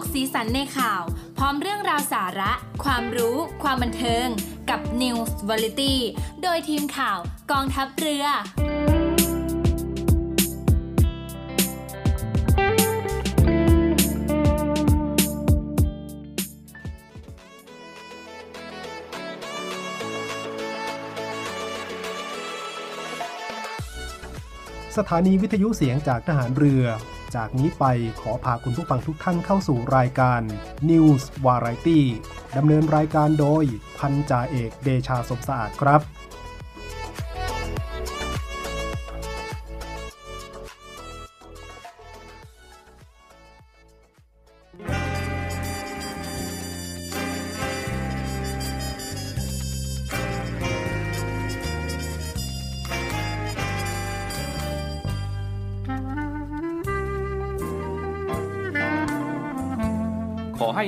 กสีสันในข่าวพร้อมเรื่องราวสาระความรู้ความบันเทิงกับ News Variety โดยทีมข่าวกองทัพเรือสถานีวิทยุเสียงจากทหารเรือจากนี้ไปขอพาคุณผู้ฟังทุกท่านเข้าสู่รายการ News Variety ดำเนินรายการโดยพันจ่าเอกเดชาสมสะอาดครับขอให้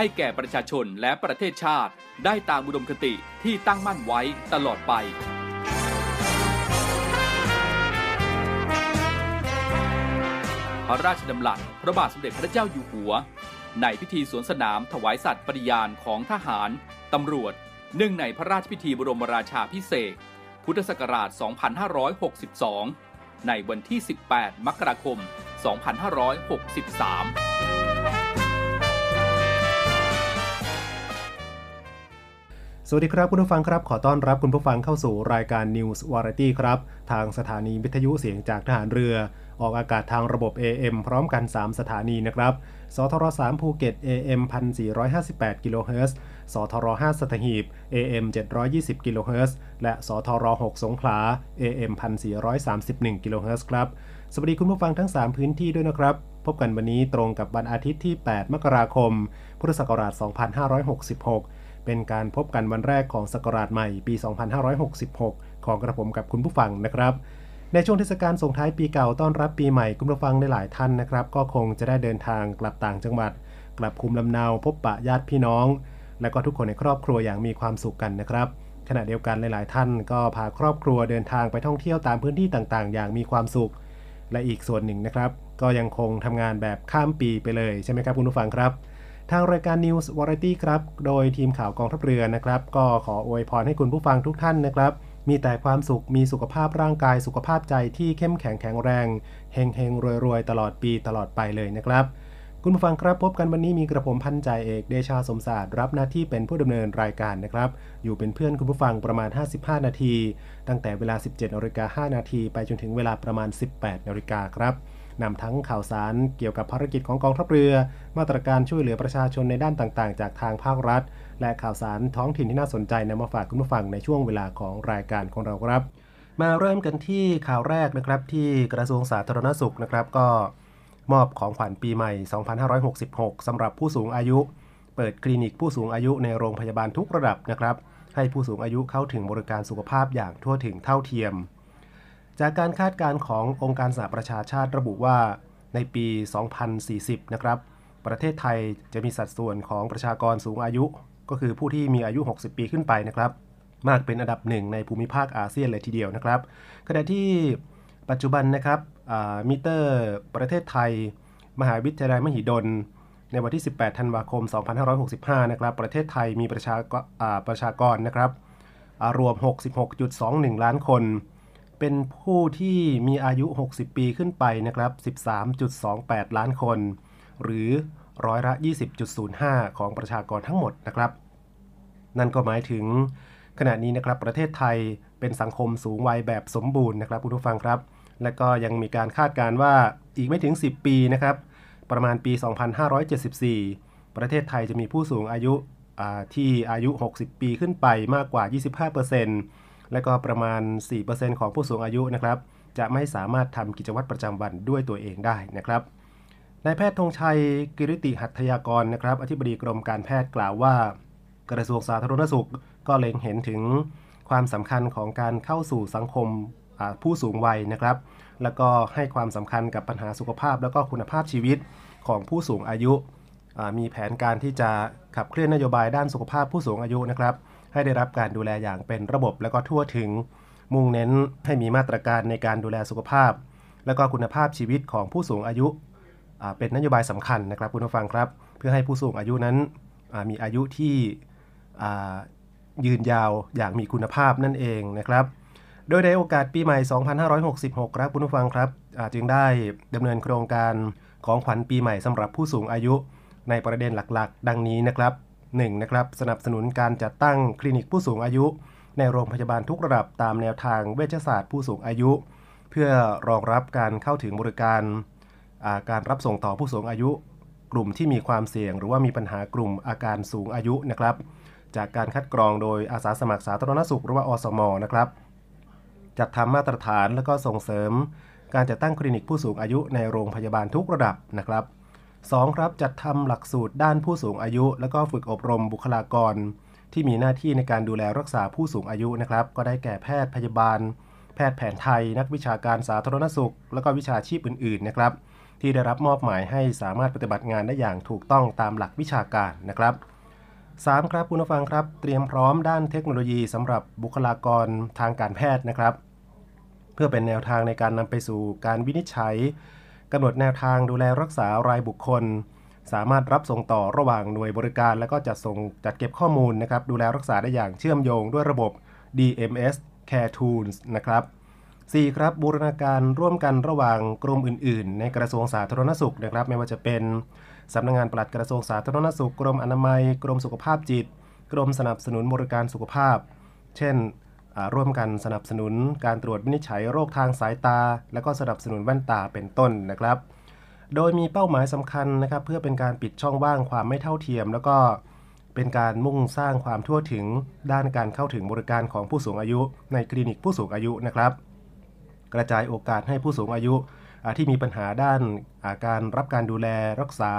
ให้แก่ประชาชนและประเทศชาติได้ตามอุดมคติที่ตั้งมั่นไว้ตลอดไปพระราชดำรัสพระบาทสมเด็จพระเจ้าอยู่หัวในพิธีสวนสนามถวายสัตย์ปฏิญาณของทหารตำรวจเนื่องในพระราชพิธีบรมราชาภิเษกพุทธศักราช 2562 ในวันที่ 18 มกราคม 2563สวัสดีครับคุณผู้ฟังครับขอต้อนรับคุณผู้ฟังเข้าสู่รายการ News Variety ครับทางสถานีวิทยุเสียงจากทหารเรือออกอากาศทางระบบ AM พร้อมกัน3สถานีนะครับสทร3ภูเก็ต AM 1458 กิโลเฮิรตซ์สทร5สัตหีบ AM 720 กิโลเฮิรตซ์และสทร6สงขลา AM 1431 กิโลเฮิรตซ์ครับสวัสดีคุณผู้ฟังทั้ง3พื้นที่ด้วยนะครับพบกันวันนี้ตรงกับวันอาทิตย์ที่8มกราคมพุทธศักราช2566เป็นการพบกันวันแรกของศักราชใหม่ปี 2566 ของกระผมกับคุณผู้ฟังนะครับในช่วงเทศกาลส่งท้ายปีเก่าต้อนรับปีใหม่คุณผู้ฟังหลายท่านนะครับก็คงจะได้เดินทางกลับต่างจังหวัดกลับภูมิลำเนาพบปะญาติพี่น้องและก็ทุกคนในครอบครัวอย่างมีความสุขกันนะครับขณะเดียวกันหลายๆท่านก็พาครอบครัวเดินทางไปท่องเที่ยวตามพื้นที่ต่างๆอย่างมีความสุขและอีกส่วนหนึ่งนะครับก็ยังคงทำงานแบบข้ามปีไปเลยใช่ไหมครับคุณผู้ฟังครับทางรายการ News Variety ครับโดยทีมข่าวกองทัพเรือนะครับก็ขออวยพรให้คุณผู้ฟังทุกท่านนะครับมีแต่ความสุขมีสุขภาพร่างกายสุขภาพใจที่เข้มแข็งแข็งแรงเฮงๆรวยๆตลอดปีตลอดไปเลยนะครับคุณผู้ฟังครับพบกันวันนี้มีกระผมพันจ่าเอกเดชาสมศาสตร์รับหน้าที่เป็นผู้ดำเนินรายการนะครับอยู่เป็นเพื่อนคุณผู้ฟังประมาณ55นาทีตั้งแต่เวลา 17:05 น.ไปจนถึงเวลาประมาณ 18:00 น.ครับนำทั้งข่าวสารเกี่ยวกับภารกิจของกองทัพเรือมาตรการช่วยเหลือประชาชนในด้านต่างๆจากทางภาครัฐและข่าวสารท้องถิ่นที่น่าสนใจนำมาฝากคุณผู้ฟังในช่วงเวลาของรายการของเราครับมาเริ่มกันที่ข่าวแรกนะครับที่กระทรวงสาธารณสุขนะครับก็มอบของขวัญปีใหม่ 2566 สำหรับผู้สูงอายุเปิดคลินิกผู้สูงอายุในโรงพยาบาลทุกระดับนะครับให้ผู้สูงอายุเข้าถึงบริการสุขภาพอย่างทั่วถึงเท่าเทียมจากการคาดการณ์ขององค์การสหประชาชาติระบุว่าในปี 2040 นะครับประเทศไทยจะมีสัดส่วนของประชากรสูงอายุก็คือผู้ที่มีอายุ60 ปีขึ้นไปนะครับมากเป็นอันดับหนึ่งในภูมิภาคอาเซียนเลยทีเดียวนะครับขณะที่ปัจจุบันนะครับมิเตอร์ประเทศไทยมหาวิทยาลัยมหิดลในวันที่ 18 ธันวาคม 2565 นะครับประเทศไทยมีประชากรนะครับรวม 66.21 ล้านคนเป็นผู้ที่มีอายุ60 ปีขึ้นไปนะครับ 13.28 ล้านคนหรือร้อยละ 20.05 ของประชากรทั้งหมดนะครับนั่นก็หมายถึงขณะนี้นะครับประเทศไทยเป็นสังคมสูงวัยแบบสมบูรณ์นะครับคุณผู้ฟังครับและก็ยังมีการคาดการณ์ว่าอีกไม่ถึง10 ปีนะครับประมาณปี 2574 ประเทศไทยจะมีผู้สูงอายุที่อายุ60 ปีขึ้นไปมากกว่า 25%และก็ประมาณ 4% ของผู้สูงอายุนะครับจะไม่สามารถทำกิจวัตรประจำวันด้วยตัวเองได้นะครับ นายแพทย์ธงชัยกิริติหัตถยากรนะครับอธิบดีกรมการแพทย์กล่าวว่ากระทรวงสาธารณสุขก็เล็งเห็นถึงความสำคัญของการเข้าสู่สังคมผู้สูงวัยนะครับแล้วก็ให้ความสำคัญกับปัญหาสุขภาพและก็คุณภาพชีวิตของผู้สูงอายุมีแผนการที่จะขับเคลื่อนนโยบายด้านสุขภาพผู้สูงอายุนะครับให้ได้รับการดูแลอย่างเป็นระบบและก็ทั่วถึงมุ่งเน้นให้มีมาตรการในการดูแลสุขภาพและก็คุณภาพชีวิตของผู้สูงอายุเป็นนโยบายสำคัญนะครับคุณผู้ฟังครับเพื่อให้ผู้สูงอายุนั้นมีอายุที่ยืนยาวอย่างมีคุณภาพนั่นเองนะครับโดยในโอกาสปีใหม่2566ครับคุณผู้ฟังครับจึงได้ดำเนินโครงการของขวัญปีใหม่สำหรับผู้สูงอายุในประเด็นหลักๆดังนี้นะครับ1นะครับสนับสนุนการจัดตั้งคลินิกผู้สูงอายุในโรงพยาบาลทุกระดับตามแนวทางเวชศาสตร์ผู้สูงอายุเพื่อรองรับการเข้าถึงบริการการรับส่งต่อผู้สูงอายุกลุ่มที่มีความเสี่ยงหรือว่ามีปัญหากลุ่มอาการสูงอายุนะครับจากการคัดกรองโดยอาสาสมัครสาธารณสุขหรือว่าอสม.นะครับจัดทำมาตรฐานและก็ส่งเสริมการจัดตั้งคลินิกผู้สูงอายุในโรงพยาบาลทุกระดับนะครับ2ครับจัดทำหลักสูตรด้านผู้สูงอายุและก็ฝึกอบรมบุคลากรที่มีหน้าที่ในการดูแลรักษาผู้สูงอายุนะครับก็ได้แก่แพทย์พยาบาลแพทย์แผนไทยนักวิชาการสาธารณสุขและก็วิชาชีพอื่นๆนะครับที่ได้รับมอบหมายให้สามารถปฏิบัติงานได้อย่างถูกต้องตามหลักวิชาการนะครับ3ครับคุณผู้ฟังครับเตรียมพร้อมด้านเทคโนโลยีสำหรับบุคลากรทางการแพทย์นะครับเพื่อเป็นแนวทางในการนำไปสู่การวินิจฉัยกำหนดแนวทางดูแลรักษารายบุคคลสามารถรับส่งต่อระหว่างหน่วยบริการและก็จัดเก็บข้อมูลนะครับดูแลรักษาได้อย่างเชื่อมโยงด้วยระบบ DMS Care Tools นะครับ4ครับบูรณาการร่วมกันระหว่างกรมอื่นๆในกระทรวงสาธารณสุขนะครับไม่ว่าจะเป็นสำนักงานปลัดกระทรวงสาธารณสุขกรมอนามัยกรมสุขภาพจิตกรมสนับสนุนบริการสุขภาพเช่นร่วมกันสนับสนุนการตรวจวินิจฉัยโรคทางสายตาและก็สนับสนุนแว่นตาเป็นต้นนะครับโดยมีเป้าหมายสำคัญนะครับเพื่อเป็นการปิดช่องว่างความไม่เท่าเทียมแล้วก็เป็นการมุ่งสร้างความทั่วถึงด้านการเข้าถึงบริการของผู้สูงอายุในคลินิกผู้สูงอายุนะครับกระจายโอกาสให้ผู้สูงอายุที่มีปัญหาด้านการรับการดูแลรักษา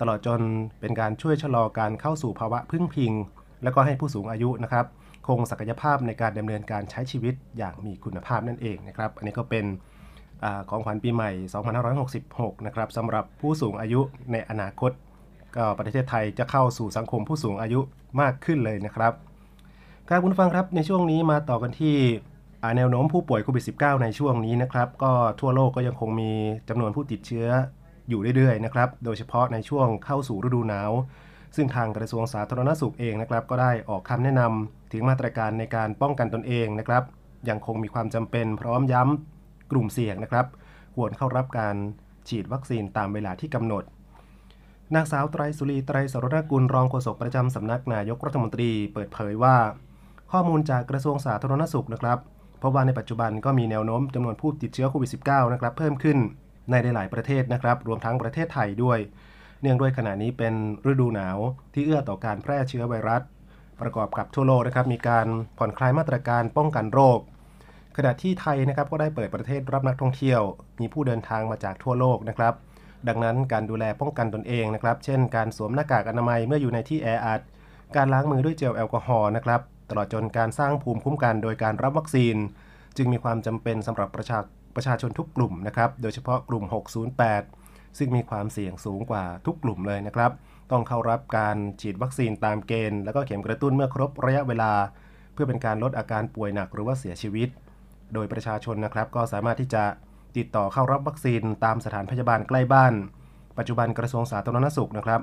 ตลอดจนเป็นการช่วยชะลอการเข้าสู่ภาวะพึ่งพิงแล้วก็ให้ผู้สูงอายุนะครับคงศักยภาพในการดำเนินการใช้ชีวิตอย่างมีคุณภาพนั่นเองนะครับอันนี้ก็เป็นของขวัญปีใหม่2566นะครับสำหรับผู้สูงอายุในอนาคตก็ประเทศไทยจะเข้าสู่สังคมผู้สูงอายุมากขึ้นเลยนะครับการคุณฟังครับในช่วงนี้มาต่อกันที่แนวโน้มผู้ป่วยโควิด -19 ในช่วงนี้นะครับก็ทั่วโลกก็ยังคงมีจำนวนผู้ติดเชื้ออยู่เรื่อยๆนะครับโดยเฉพาะในช่วงเข้าสู่ฤดูหนาวซึ่งทางกระทรวงสาธารณสุขเองนะครับก็ได้ออกคำแนะนำถึงมาตรการในการป้องกันตนเองนะครับยังคงมีความจำเป็นพร้อมย้ำกลุ่มเสี่ยงนะครับควรเข้ารับการฉีดวัคซีนตามเวลาที่กำหนดนางสาวไตรสุรีไตรสรณกุลรองโฆษกประจำสำนักนายกรัฐมนตรีเปิดเผยว่าข้อมูลจากกระทรวงสาธารณสุขนะครับเพราะว่าในปัจจุบันก็มีแนวโน้มจำนวนผู้ติดเชื้อโควิด -19 นะครับเพิ่มขึ้นในหลายประเทศนะครับรวมทั้งประเทศไทยด้วยเนื่องด้วยขณะนี้เป็นฤดูหนาวที่เอื้อต่อการแพร่เชื้อไวรัสประกอบกับทั่วโลกนะครับมีการผ่อนคลายมาตรการป้องกันโรคขณะที่ไทยนะครับก็ได้เปิดประเทศรับนักท่องเที่ยวมีผู้เดินทางมาจากทั่วโลกนะครับดังนั้นการดูแลป้องกันตนเองนะครับเช่นการสวมหน้ากากอนามัยเมื่ออยู่ในที่แออัดการล้างมือด้วยเจลแอลกอฮอล์นะครับตลอดจนการสร้างภูมิคุ้มกันโดยการรับวัคซีนจึงมีความจำเป็นสำหรับประชาชนทุกกลุ่มนะครับโดยเฉพาะกลุ่ม608ซึ่งมีความเสี่ยงสูงกว่าทุกกลุ่มเลยนะครับต้องเข้ารับการฉีดวัคซีนตามเกณฑ์แล้วก็เข็มกระตุ้นเมื่อครบระยะเวลาเพื่อเป็นการลดอาการป่วยหนักหรือว่าเสียชีวิตโดยประชาชนนะครับก็สามารถที่จะติดต่อเข้ารับวัคซีนตามสถานพยาบาลใกล้บ้านปัจจุบันกระทรวงสาธารณสุขนะครับ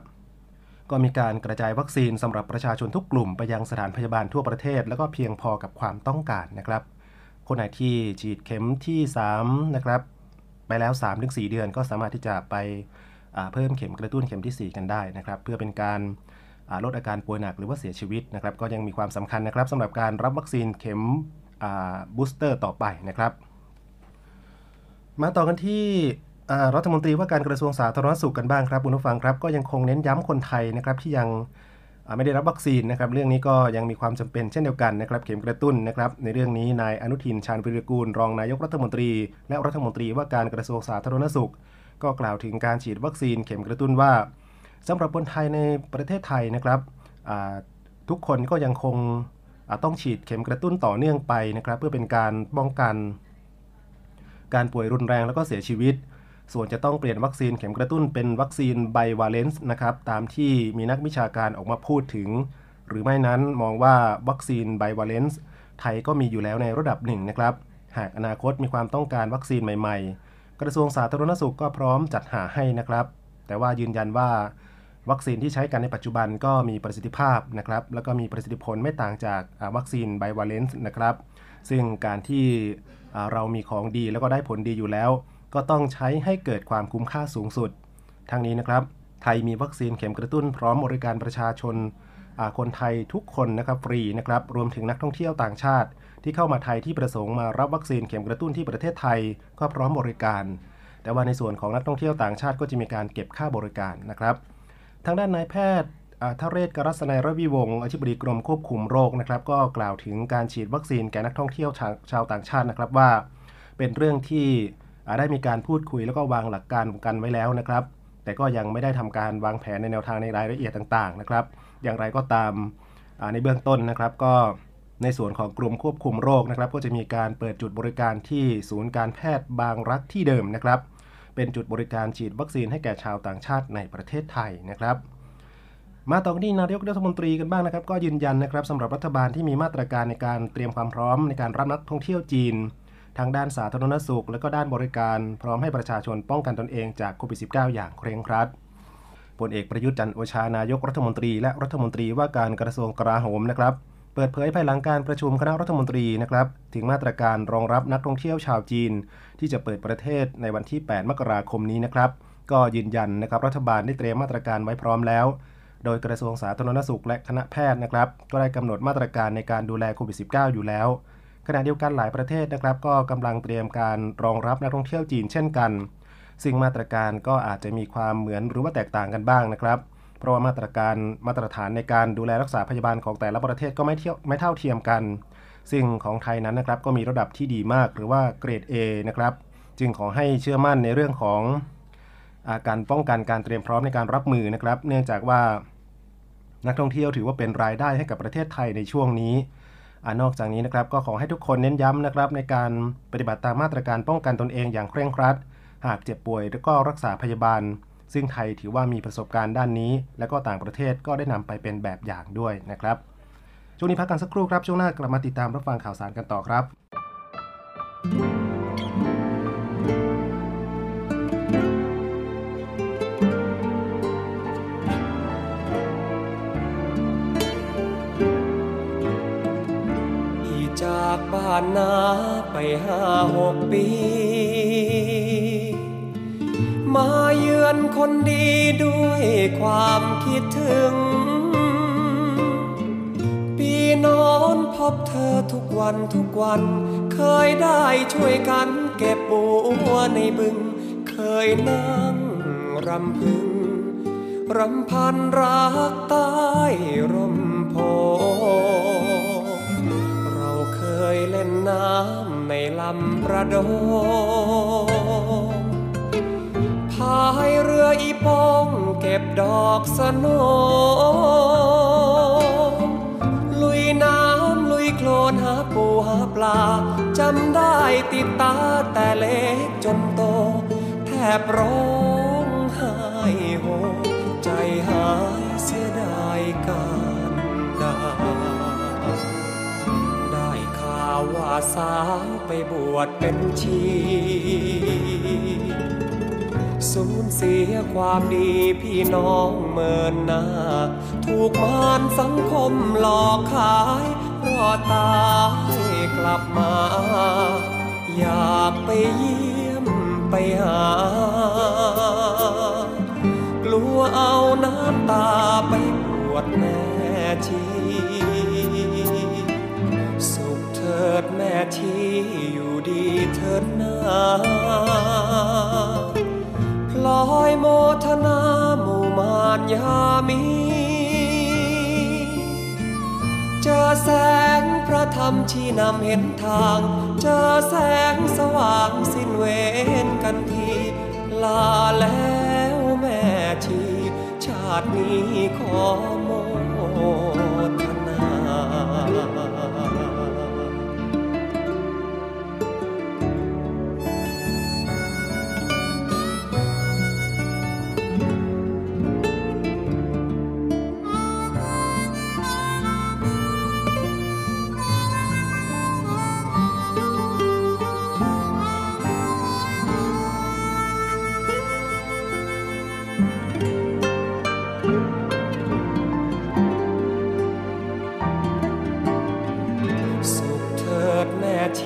ก็มีการกระจายวัคซีนสำหรับประชาชนทุกกลุ่มไปยังสถานพยาบาลทั่วประเทศแล้วก็เพียงพอกับความต้องการนะครับคนไหนที่ฉีดเข็มที่3นะครับไปแล้ว 3-4 เดือนก็สามารถที่จะไปเพิ่มเข็มกระตุ้นเข็มที่4กันได้นะครับเพื่อเป็นการลดอาการป่วยหนักหรือว่าเสียชีวิตนะครับก็ยังมีความสำคัญนะครับสำหรับการรับวัคซีนเข็มบูสเตอร์ต่อไปนะครับมาต่อกันที่รัฐมนตรีว่าการกระทรวงสาธารณสุขกันบ้างครับคุณผู้ฟังครับก็ยังคงเน้นย้ำคนไทยนะครับที่ยังไม่ได้รับวัคซีนนะครับเรื่องนี้ก็ยังมีความจำเป็นเช่นเดียวกันนะครับเข็มกระตุ้นนะครับในเรื่องนี้นายอนุทินชาญวิรกูลรองนายกรัฐมนตรีและรัฐมนตรีว่าการกระทรวงสาธารณสุข ก็กล่าวถึงการฉีดวัคซีนเข็มกระตุ้นว่าสำหรับคนไทยในประเทศไทยนะครับทุกคนก็ยังคงต้องฉีดเข็มกระตุ้นต่อเนื่องไปนะครับเพื่อเป็นการป้องกันการป่วยรุนแรงแล้วก็เสียชีวิตส่วนจะต้องเปลี่ยนวัคซีนเข็มกระตุ้นเป็นวัคซีนไบวาเลนซ์นะครับตามที่มีนักวิชาการออกมาพูดถึงหรือไม่นั้นมองว่าวัคซีนไบวาเลนซ์ไทยก็มีอยู่แล้วในระดับหนึ่งนะครับหากอนาคตมีความต้องการวัคซีนใหม่ๆกระทรวงสาธารณสุขก็พร้อมจัดหาให้นะครับแต่ว่ายืนยันว่าวัคซีนที่ใช้กันในปัจจุบันก็มีประสิทธิภาพนะครับแล้วก็มีประสิทธิผลไม่ต่างจากวัคซีนไบวาเลนซ์นะครับซึ่งการที่เรามีของดีแล้วก็ได้ผลดีอยู่แล้วก็ต้องใช้ให้เกิดความคุ้มค่าสูงสุดทั้งนี้นะครับไทยมีวัคซีนเข็มกระตุ้นพร้อมบริการประชาชนคนไทยทุกคนนะครับฟรีนะครับรวมถึงนักท่องเที่ยวต่างชาติที่เข้ามาไทยที่ประสงค์มารับวัคซีนเข็มกระตุ้นที่ประเทศไทยก็พร้อมบริการแต่ว่าในส่วนของนักท่องเที่ยวต่างชาติก็จะมีการเก็บค่าบริการนะครับทางด้านนายแพทย์ทเรศกรัศนัยระวิวงศ์อธิบดีกรมควบคุมโรคนะครับก็กล่าวถึงการฉีดวัคซีนแก่นักท่องเที่ยวชาวต่างชาตินะครับว่าเป็นเรื่องที่ได้มีการพูดคุยแล้วก็วางหลักการกันไว้แล้วนะครับแต่ก็ยังไม่ได้ทำการวางแผนในแนวทางในรายละเอียดต่างๆนะครับอย่างไรก็ตามในเบื้องต้นนะครับก็ในส่วนของกรมควบคุมโรคนะครับก็จะมีการเปิดจุดบริการที่ศูนย์การแพทย์บางรักที่เดิมนะครับเป็นจุดบริการฉีดวัคซีนให้แก่ชาวต่างชาติในประเทศไทยนะครับมาต่อที่นายกรัฐมนตรีกันบ้างนะครับก็ยืนยันนะครับสำหรับรัฐบาลที่มีมาตรการในการเตรียมความพร้อมในการรับนักท่องเที่ยวจีนทางด้านสาธารณสุขและก็ด้านบริการพร้อมให้ประชาชนป้องกันตนเองจากโควิด -19 อย่างเคร่งครัดพลเอกประยุทธ์จันทร์โอชานายกรัฐมนตรีและรัฐมนตรีว่าการกระทรวงกลาโหมนะครับเปิดเผยภายหลังการประชุมคณะรัฐมนตรีนะครับถึงมาตรการรองรับนักท่องเที่ยวชาวจีนที่จะเปิดประเทศในวันที่8มกราคมนี้นะครับก็ยืนยันนะครับรัฐบาลได้เตรียมมาตรการไว้พร้อมแล้วโดยกระทรวงสาธารณสุขและคณะแพทย์นะครับก็ได้กำหนดมาตรการในการดูแลโควิด -19 อยู่แล้วขณะเดียวกันหลายประเทศนะครับก็กำลังเตรียมการรองรับนักท่องเที่ยวจีนเช่นกันซึ่งมาตรการก็อาจจะมีความเหมือนหรือว่าแตกต่างกันบ้างนะครับเพราะว่ามาตรฐานในการดูแลรักษาพยาบาลของแต่ละประเทศก็ไม่เท่าเทียมกันซึ่งของไทยนั้นนะครับก็มีระดับที่ดีมากหรือว่าเกรด A นะครับจึงขอให้เชื่อมั่นในเรื่องของการป้องกันการเตรียมพร้อมในการรับมือนะครับเนื่องจากว่านักท่องเที่ยวถือว่าเป็นรายได้ให้กับประเทศไทยในช่วงนี้นอกจากนี้นะครับก็ขอให้ทุกคนเน้นย้ำนะครับในการปฏิบัติตามมาตรการป้องกันตนเองอย่างเคร่งครัดหากเจ็บป่วยก็รักษาพยาบาลซึ่งไทยถือว่ามีประสบการณ์ด้านนี้และก็ต่างประเทศก็ได้นำไปเป็นแบบอย่างด้วยนะครับช่วงนี้พักกันสักครู่ครับช่วงหน้ากลับมาติดตามรับฟังข่าวสารกันต่อครับจากบ้านนาไป5-6 ปีมาเยือนคนดีด้วยความคิดถึงปีโน้นพบเธอทุกวันเคยได้ช่วยกันเก็บบัวในบึงเคยนั่งรำพึงรำพันรักใต้ร่มโพเราเคยเล่นน้ำในลำประโดงพายเรืออีป้องเก็บดอกสโนลุยน้ำลุยโคลนหาปูหาปลาจำได้ติดตาแต่เล็กจนโตแทบร้องไห้โฮใจหายเสียดายกันดาได้ข่าวว่าสาวไปบวชเป็นชีสูญเสียความดีพี่น้องเมินหน้าถูกมารสังคมหลอกขายรอตายกลับมาอยากไปเยี่ยมไปหากลัวเอาน้ำตาไปปวดแม่ชีสุขเถิดแม่ชีอยู่ดีเถิดหน้าลอยโมทนาหมู่มารยามีเจอแสงพระธรรมชี้นำเห็นทางเจอแสงสว่างสิ้นเวรกันที ลาแล้วแม่ชีชาตินี้ขอโมทนา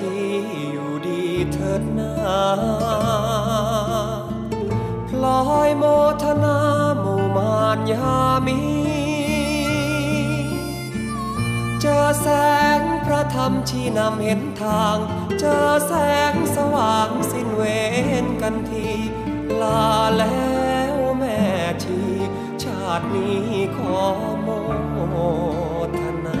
ที่อยู่ดีเถิดนาพลอยโมทนาหมู่มารยามีเจอแสงพระธรรมชี้นำเห็นทางเจอแสงสว่างสิ้นเวรกันทีลาแล้วแม่ชีชาตินี้ขอโมทนา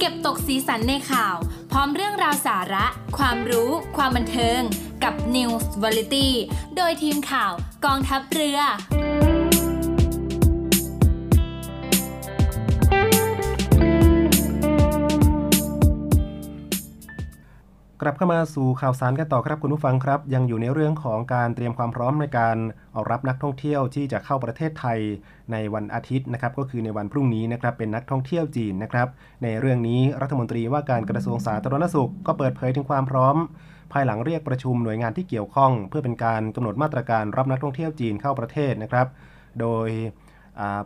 เก็บตกสีสันในข่าวพร้อมเรื่องราวสาระความรู้ความบันเทิงกับ News Variety โดยทีมข่าวกองทัพเรือกลับเข้ามาสู่ข่าวสารกันต่อครับคุณผู้ฟังครับยังอยู่ในเรื่องของการเตรียมความพร้อมในการรับนักท่องเที่ยวที่จะเข้าประเทศไทยในวันอาทิตย์นะครับก็คือในวันพรุ่งนี้นะครับเป็นนักท่องเที่ยวจีนนะครับในเรื่องนี้รัฐมนตรีว่าการกระทรวงสาธารณสุขก็เปิดเผยถึงความพร้อมภายหลังเรียกประชุมหน่วยงานที่เกี่ยวข้องเพื่อเป็นการกำหนดมาตรการรับนักท่องเที่ยวจีนเข้าประเทศนะครับโดย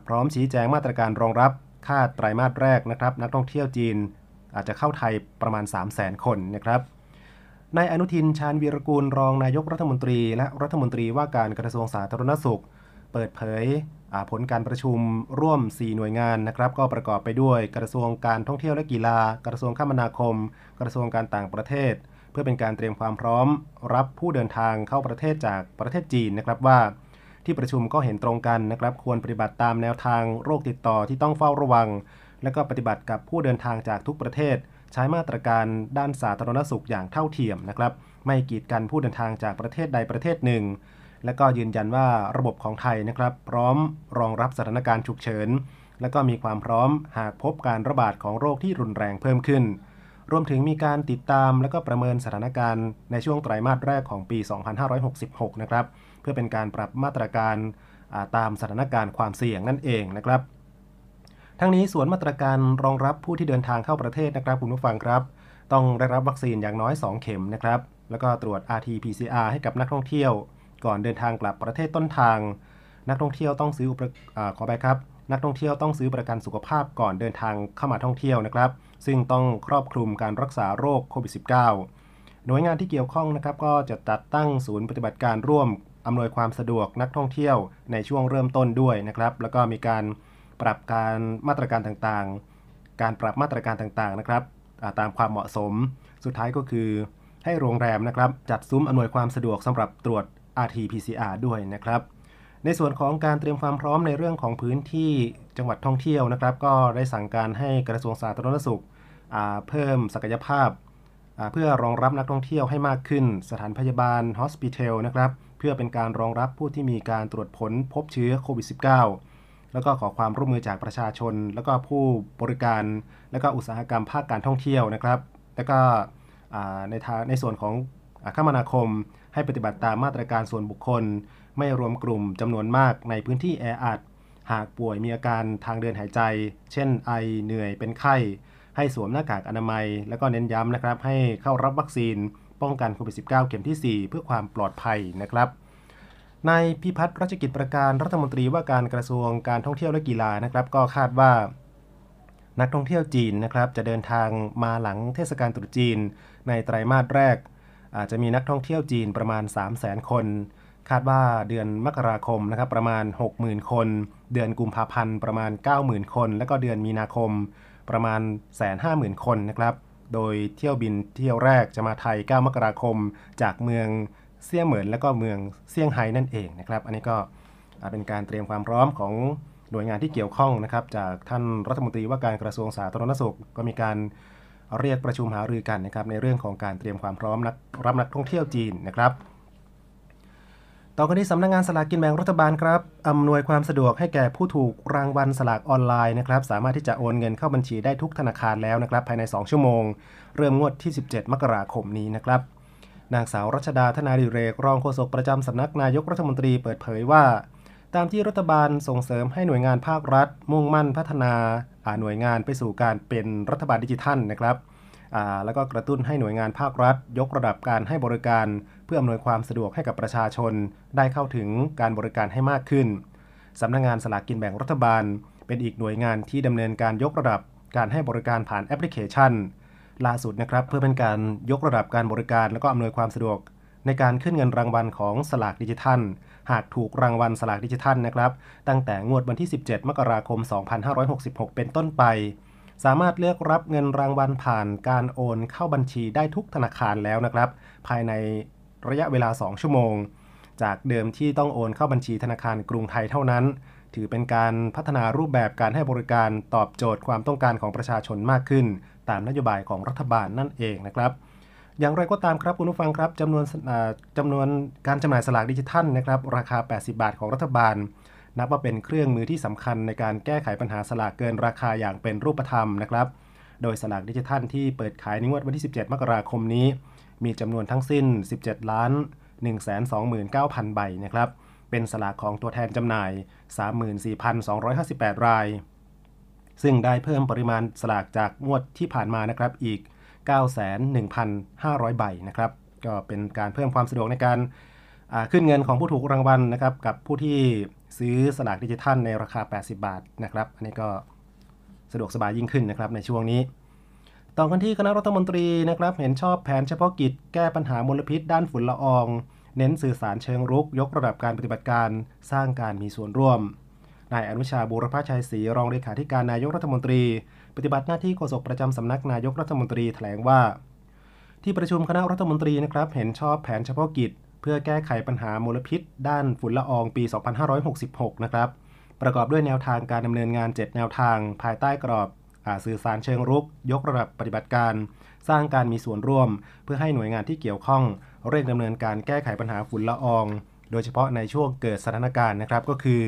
พร้อมชี้แจงมาตรการรองรับค่าไตรมาสแรกนะครับนักท่องเที่ยวจีนอาจจะเข้าไทยประมาณ 300,000 คนนะครับนายอนุทินชาญวีรกูลรองนายกรัฐมนตรีและรัฐมนตรีว่าการกระทรวงสาธารณสุขเปิดเผยผลการประชุมร่วม4หน่วยงานนะครับก็ประกอบไปด้วยกระทรวงการท่องเที่ยวและกีฬากระทรวงคมนาคมกระทรวงการต่างประเทศเพื่อเป็นการเตรียมความพร้อมรับผู้เดินทางเข้าประเทศจากประเทศจีนนะครับว่าที่ประชุมก็เห็นตรงกันนะครับควรปฏิบัติตามแนวทางโรคติดต่อที่ต้องเฝ้าระวังและก็ปฏิบัติกับผู้เดินทางจากทุกประเทศใช้มาตรการด้านสาธารณสุขอย่างเท่าเทียมนะครับไม่กีดกันผู้เดินทางจากประเทศใดประเทศหนึ่งและก็ยืนยันว่าระบบของไทยนะครับพร้อมรองรับสถานการณ์ฉุกเฉินและก็มีความพร้อมหากพบการระบาดของโรคที่รุนแรงเพิ่มขึ้นรวมถึงมีการติดตามและก็ประเมินสถานการณ์ในช่วงไตรมาสแรกของปี 2566 นะครับเพื่อเป็นการปรับมาตรการตามสถานการณ์ความเสี่ยงนั่นเองนะครับทั้งนี้ส่วนมาตรการรองรับผู้ที่เดินทางเข้าประเทศนะครับคุณผู้ฟังครับต้องได้รับวัคซีนอย่างน้อย2เข็มนะครับแล้วก็ตรวจ RT-PCR ให้กับนักท่องเที่ยวก่อนเดินทางกลับประเทศต้นทางนักท่องเที่ยวต้องซื้อนักท่องเที่ยวต้องซื้อประกันสุขภาพก่อนเดินทางเข้ามาท่องเที่ยวนะครับซึ่งต้องครอบคลุมการรักษาโรคโควิด -19 หน่วยงานที่เกี่ยวข้องนะครับก็จะจัดตั้งศูนย์ปฏิบัติการร่วมอำนวยความสะดวกนักท่องเที่ยวในช่วงเริ่มต้นด้วยนะครับแล้วก็มีการปรับการมาตรการต่างๆนะครับตามความเหมาะสมสุดท้ายก็คือให้โรงแรมนะครับจัดซุ้มอำนวยความสะดวกสำหรับตรวจ RT-PCR ด้วยนะครับในส่วนของการเตรียมความพร้อมในเรื่องของพื้นที่จังหวัดท่องเที่ยวนะครับก็ได้สั่งการให้กระทรวงสาธารณสุขเพิ่มศักยภาพเพื่อรองรับนักท่องเที่ยวให้มากขึ้นสถานพยาบาล Hospital นะครับเพื่อเป็นการรองรับผู้ที่มีการตรวจผลพบเชื้อโควิด-19 แล้วก็ขอความร่วมมือจากประชาชนแล้วก็ผู้บริการแล้วก็อุตสาหกรรมภาคการท่องเที่ยวนะครับแล้วก็ในส่วนของคมนาคมให้ปฏิบัติตามมาตรการส่วนบุคคลไม่รวมกลุ่มจำนวนมากในพื้นที่แออัดหากป่วยมีอาการทางเดินหายใจเช่นไอเหนื่อยเป็นไข้ให้สวมหน้ากากอนามัยแล้วก็เน้นย้ำนะครับให้เข้ารับวัคซีนป้องกันโควิด -19 เข็มที่4เพื่อความปลอดภัยนะครับนายพิพัฒน์รัชกิจประการรัฐมนตรีว่าการกระทรวงการท่องเที่ยวและกีฬานะครับก็คาดว่านักท่องเที่ยวจีนนะครับจะเดินทางมาหลังเทศกาลตรุษจีนในไตรมาสแรกอาจจะมีนักท่องเที่ยวจีนประมาณ 300,000 คนคาดว่าเดือนมกราคมนะครับประมาณ 60,000 คนเดือนกุมภาพันธ์ประมาณ 90,000 คนและก็เดือนมีนาคมประมาณ 150,000 คนนะครับโดยเที่ยวบินเที่ยวแรกจะมาไทย9มกราคมจากเมืองเซี่ยเหมินและก็เมืองเซี่ยงไฮ้นั่นเองนะครับอันนี้ก็เป็นการเตรียมความพร้อมของหน่วยงานที่เกี่ยวข้องนะครับจากท่านรัฐมนตรีว่าการกระทรวงสาธารณสุขก็มีการเรียกประชุมหารือกันนะครับในเรื่องของการเตรียมความพร้อมรับนักท่องเที่ยวจีนนะครับต่อกันที่สำนักงานสลากกินแบ่งรัฐบาลครับอำนวยความสะดวกให้แก่ผู้ถูกรางวัลสลากออนไลน์นะครับสามารถที่จะโอนเงินเข้าบัญชีได้ทุกธนาคารแล้วนะครับภายใน2ชั่วโมงเริ่มงวดที่17มกราคมนี้นะครับนางสาวรัชดาธนาดิเรกรองโฆษกประจำสำนักนายกรัฐมนตรีเปิดเผยว่าตามที่รัฐบาลส่งเสริมให้หน่วยงานภาครัฐมุ่งมั่นพัฒนาหน่วยงานไปสู่การเป็นรัฐบาลดิจิทัลนะครับแล้วก็กระตุ้นให้หน่วยงานภาครัฐยกระดับการให้บริการเพื่ออำนวยความสะดวกให้กับประชาชนได้เข้าถึงการบริการให้มากขึ้นสำนักงานสลากกินแบ่งรัฐบาลเป็นอีกหน่วยงานที่ดำเนินการยกระดับการให้บริการผ่านแอปพลิเคชันล่าสุดนะครับเพื่อเป็นการยกระดับการบริการและก็อำนวยความสะดวกในการขึ้นเงินรางวัลของสลากดิจิทัลหากถูกรางวัลสลากดิจิทัลนะครับตั้งแต่งวดวันที่17มกราคม2566เป็นต้นไปสามารถเลือกรับเงินรางวัลผ่านการโอนเข้าบัญชีได้ทุกธนาคารแล้วนะครับภายในระยะเวลา2ชั่วโมงจากเดิมที่ต้องโอนเข้าบัญชีธนาคารกรุงไทยเท่านั้นถือเป็นการพัฒนารูปแบบการให้บริการตอบโจทย์ความต้องการของประชาชนมากขึ้นตามนโยบายของรัฐบาลนั่นเองนะครับอย่างไรก็ตามครับคุณผู้ฟังครับจำนวนการจำหน่ายสลากดิจิทัลนะครับราคา80บาทของรัฐบาลนับว่าเป็นเครื่องมือที่สำคัญในการแก้ไขปัญหาสลากเกินราคาอย่างเป็นรูปธรรมนะครับโดยสลากดิจิทัลที่เปิดขายในงวดวันที่17มกราคมนี้มีจำนวนทั้งสิ้น 17,129,000 ใบนะครับเป็นสลากของตัวแทนจำหน่าย 34,258 รายซึ่งได้เพิ่มปริมาณสลากจากงวดที่ผ่านมานะครับอีก 91,500 ใบนะครับก็เป็นการเพิ่มความสะดวกในการขึ้นเงินของผู้ถูกรางวัลนะครับกับผู้ที่ซื้อสลากดิจิทัลในราคา80บาทนะครับอันนี้ก็สะดวกสบายยิ่งขึ้นนะครับในช่วงนี้ต่อกันที่คณะรัฐมนตรีนะครับเห็นชอบแผนเฉพาะกิจแก้ปัญหามลพิษด้านฝุ่นละอองเน้นสื่อสารเชิงรุกยกระดับการปฏิบัติการสร้างการมีส่วนร่วมนายอนุชาบูรพชัยศรีรองเลขาธิการนายกรัฐมนตรีปฏิบัติหน้าที่โฆษกประจำสำนักนายกรัฐมนตรีแถลงว่าที่ประชุมคณะรัฐมนตรีนะครับเห็นชอบแผนเฉพาะกิจเพื่อแก้ไขปัญหามลพิษด้านฝุ่นละอองปี2566นะครับประกอบด้วยแนวทางการดำเนินงาน7แนวทางภายใต้กรอบสื่อสารเชิงรุกยกระดับปฏิบัติการสร้างการมีส่วนร่วมเพื่อให้หน่วยงานที่เกี่ยวข้องเร่งดำเนินการแก้ไขปัญหาฝุ่นละอองโดยเฉพาะในช่วงเกิดสถานการณ์นะครับก็คือ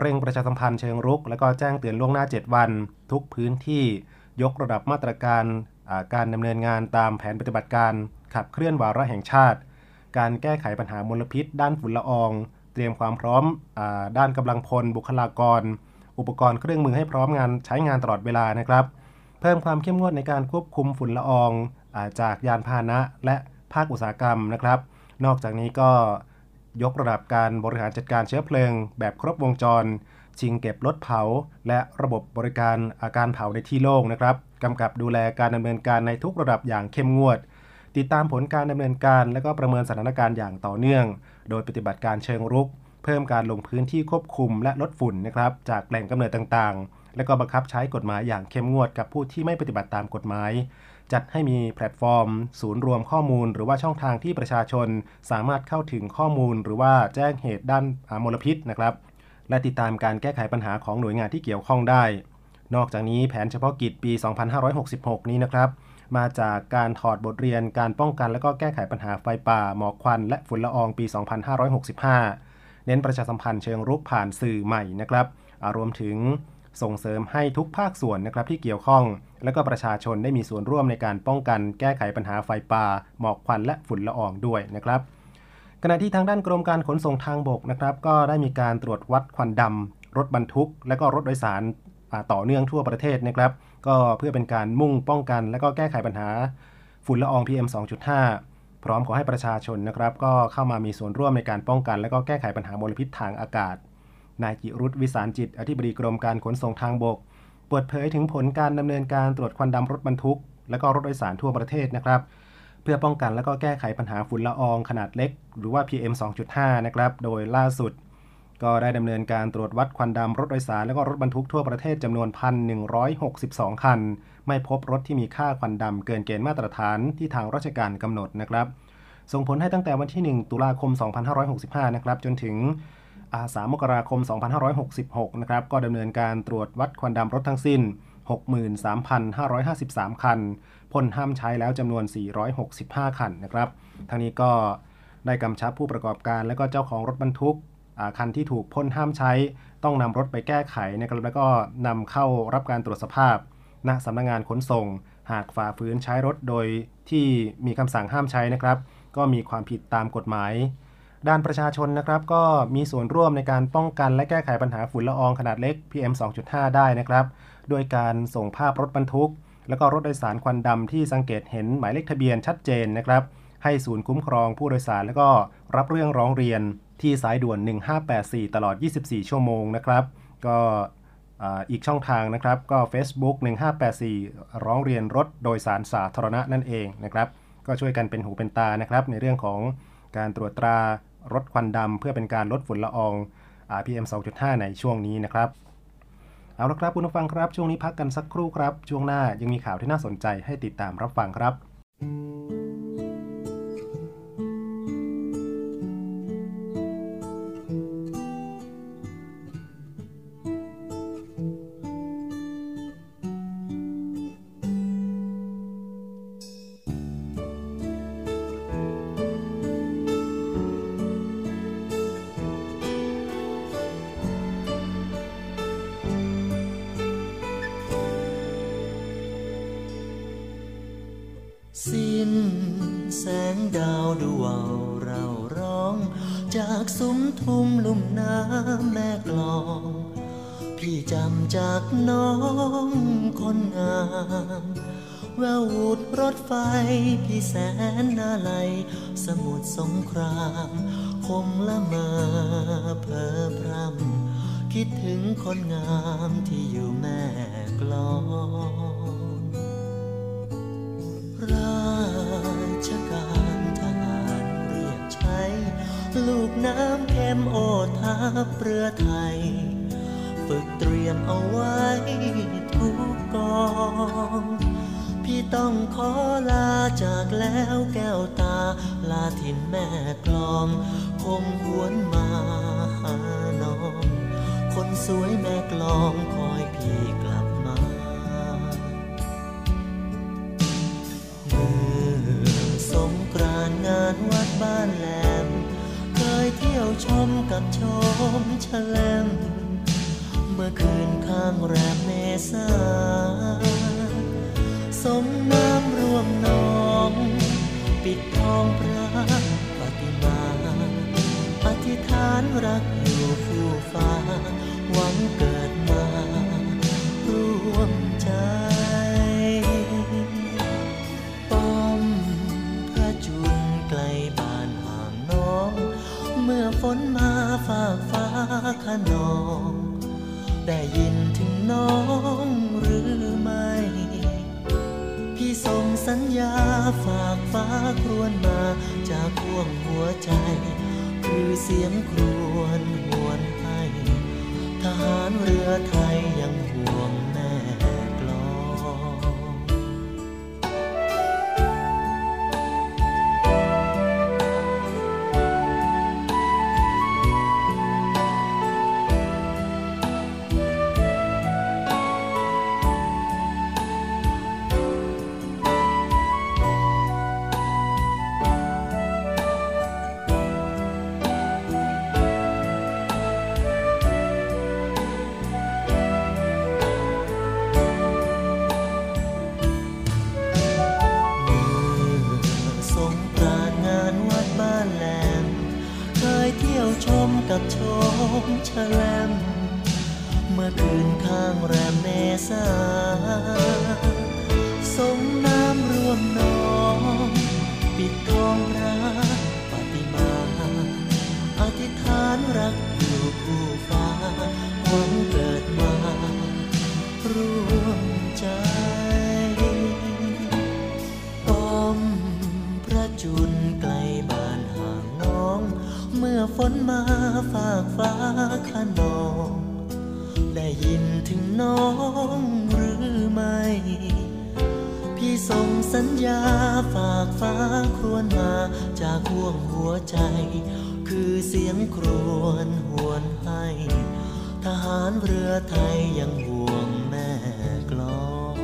เร่งประชาสัมพันธ์เชิงรุกและก็แจ้งเตือนล่วงหน้า7วันทุกพื้นที่ยกระดับมาตรการการดำเนินงานตามแผนปฏิบัติการขับเคลื่อนวาระแห่งชาติการแก้ไขปัญหามลพิษด้านฝุ่นละอองเตรียมความพร้อมด้านกำลังพลบุคลากรอุปกรณ์เครื่องมือให้พร้อมงานใช้งานตลอดเวลานะครับเพิ่มความเข้มงวดในการควบคุมฝุ่นละอองจากยานพาหนะและภาคอุตสาหกรรมนะครับนอกจากนี้ก็ยกระดับการบริหารจัดการเชื้อเพลิงแบบครบวงจรชิงเก็บลดเผาและระบบบริการอาการเผาในที่โล่งนะครับกำกับดูแลการดำเนินการในทุกระดับอย่างเข้มงวดติดตามผลการดำเนินการและก็ประเมินสถานการณ์อย่างต่อเนื่องโดยปฏิบัติการเชิงรุกเพิ่มการลงพื้นที่ควบคุมและลดฝุ่นนะครับจากแหล่งกำเนิดต่างๆและก็บังคับใช้กฎหมายอย่างเข้มงวดกับผู้ที่ไม่ปฏิบัติตามกฎหมายจัดให้มีแพลตฟอร์มศูนย์รวมข้อมูลหรือว่าช่องทางที่ประชาชนสามารถเข้าถึงข้อมูลหรือว่าแจ้งเหตุด้านมลพิษนะครับและติดตามการแก้ไขปัญหาของหน่วยงานที่เกี่ยวข้องได้นอกจากนี้แผนเฉพาะกิจปี2566นี้นะครับมาจากการถอดบทเรียนการป้องกันและก็แก้ไขปัญหาไฟป่าหมอกควันและฝุ่นละอองปี2565เน้นประชาสัมพันธ์เชิงรุกผ่านสื่อใหม่นะครับ รวมถึงส่งเสริมให้ทุกภาคส่วนนะครับที่เกี่ยวข้องและก็ประชาชนได้มีส่วนร่วมในการป้องกันแก้ไขปัญหาไฟป่าหมอกควันและฝุ่นละอองด้วยนะครับขณะที่ทางด้านกรมการขนส่งทางบกนะครับก็ได้มีการตรวจวัดควันดำรถบรรทุกและก็รถโดยสารต่อเนื่องทั่วประเทศนะครับก็เพื่อเป็นการมุ่งป้องกันและก็แก้ไขปัญหาฝุ่นละออง PM 2.5 พร้อมขอให้ประชาชนนะครับก็เข้ามามีส่วนร่วมในการป้องกันและก็แก้ไขปัญหามลพิษทางอากาศนายจิรุตวิสารจิตอธิบดีกรมการขนส่งทางบกเปิดเผยถึงผลการดำเนินการตรวจควันดำรถบรรทุกและก็รถโดยสารทั่วประเทศนะครับเพื่อป้องกันและก็แก้ไขปัญหาฝุ่นละอองขนาดเล็กหรือว่า PM 2.5 นะครับโดยล่าสุดก็ได้ดำเนินการตรวจวัดควันดำรถโดยสารและก็รถบรรทุกทั่วประเทศจำนวน 1,162 คันไม่พบรถที่มีค่าควันดำเกินเกณฑ์มาตรฐานที่ทางราชการกำหนดนะครับส่งผลให้ตั้งแต่วันที่1ตุลาคม 2565 นะครับจนถึง3 มกราคม 2566 นะครับก็ดำเนินการตรวจวัดควันดำรถทั้งสิ้น 63,553 คันพ่นห้ามใช้แล้วจำนวน 465 คันนะครับทางนี้ก็ได้กำชับผู้ประกอบการและก็เจ้าของรถบรรทุกคันที่ถูกพ่นห้ามใช้ต้องนำรถไปแก้ไขนะครับแล้วก็นำเข้ารับการตรวจสภาพณสำนักงานขนส่งหากฝ่าฝืนใช้รถโดยที่มีคำสั่งห้ามใช้นะครับก็มีความผิดตามกฎหมายด้านประชาชนนะครับก็มีส่วนร่วมในการป้องกันและแก้ไขปัญหาฝุ่นละอองขนาดเล็ก PM 2.5 ได้นะครับโดยการส่งภาพรถบรรทุกและก็รถโดยสารควันดำที่สังเกตเห็นหมายเลขทะเบียนชัดเจนนะครับให้ศูนย์คุ้มครองผู้โดยสารและก็รับเรื่องร้องเรียนที่สายด่วน1584ตลอด24ชั่วโมงนะครับก็อีกช่องทางนะครับก็ Facebook 1584ร้องเรียนรถโดยสารสาธารณะนั่นเองนะครับก็ช่วยกันเป็นหูเป็นตานะครับในเรื่องของการตรวจตรารถควันดำเพื่อเป็นการลดฝุ่นละออง PM 2.5 ในช่วงนี้นะครับเอาละครับคุณผู้ฟังครับช่วงนี้พักกันสักครู่ครับช่วงหน้ายังมีข่าวที่น่าสนใจให้ติดตามรับฟังครับสิ้นแสงดาวดวงเราร้องจากสุมทุ่มลุ่มน้ำแม่กลองพี่จำจากน้องคนงามแวววูดรถไฟพี่แสนนาไลสมุทรสงครามคมละเมอเพ้อพร่ำคิดถึงคนงามที่อยู่แม่กลองราชการทหารเรียกใช้ลูกน้ำเค็มโอทัพเรือไทยฝึกเตรียมเอาไว้ทุกกองพี่ต้องขอลาจากแล้วแก้วตาลาถิ่นแม่กลองคงหวนมาหาน้องคนสวยแม่กลองคอยพี่กลับมาสงกรานต์งานวัดบ้านแหลมเคยเที่ยวชมกับชมแฉลมเมื่อคืนข้างแรมเมษาสมน้ำร่วมนองปิดทองพระปฏิมาอธิษฐานรักอยู่คู่ฟ้าหวังเกิดมาร่วมใจเมื่อฝนมาฝากฟ้าขนองได้ยินถึงน้องหรือไม่พี่ส่งสัญญาฝากฟ้าครวญมาจากท่วงหัวใจคือเสียงครวญหวนให้ทหารเรือไทยยังห่วงแม่กลอง ยเที่ยวชมกับชมแชมเมื่อคืนข้างแรมเมษาสงน้ำรวมน้องปิดทองพระปฏิมาอธิษฐานรักอยู่คู่ฟ้าหวังเกิดมาร่วมใจต้อมพระจุลไกลบ้านห่างน้องเมื่อฝนมาฝากฟ้าขนองได้ยินถึงน้องหรือไม่พี่ส่งสัญญาฝากฟ้าครวญมาจากห่วงหัวใจคือเสียงครวญหวนให้ทหารเรือไทยยังห่วงแม่กลอง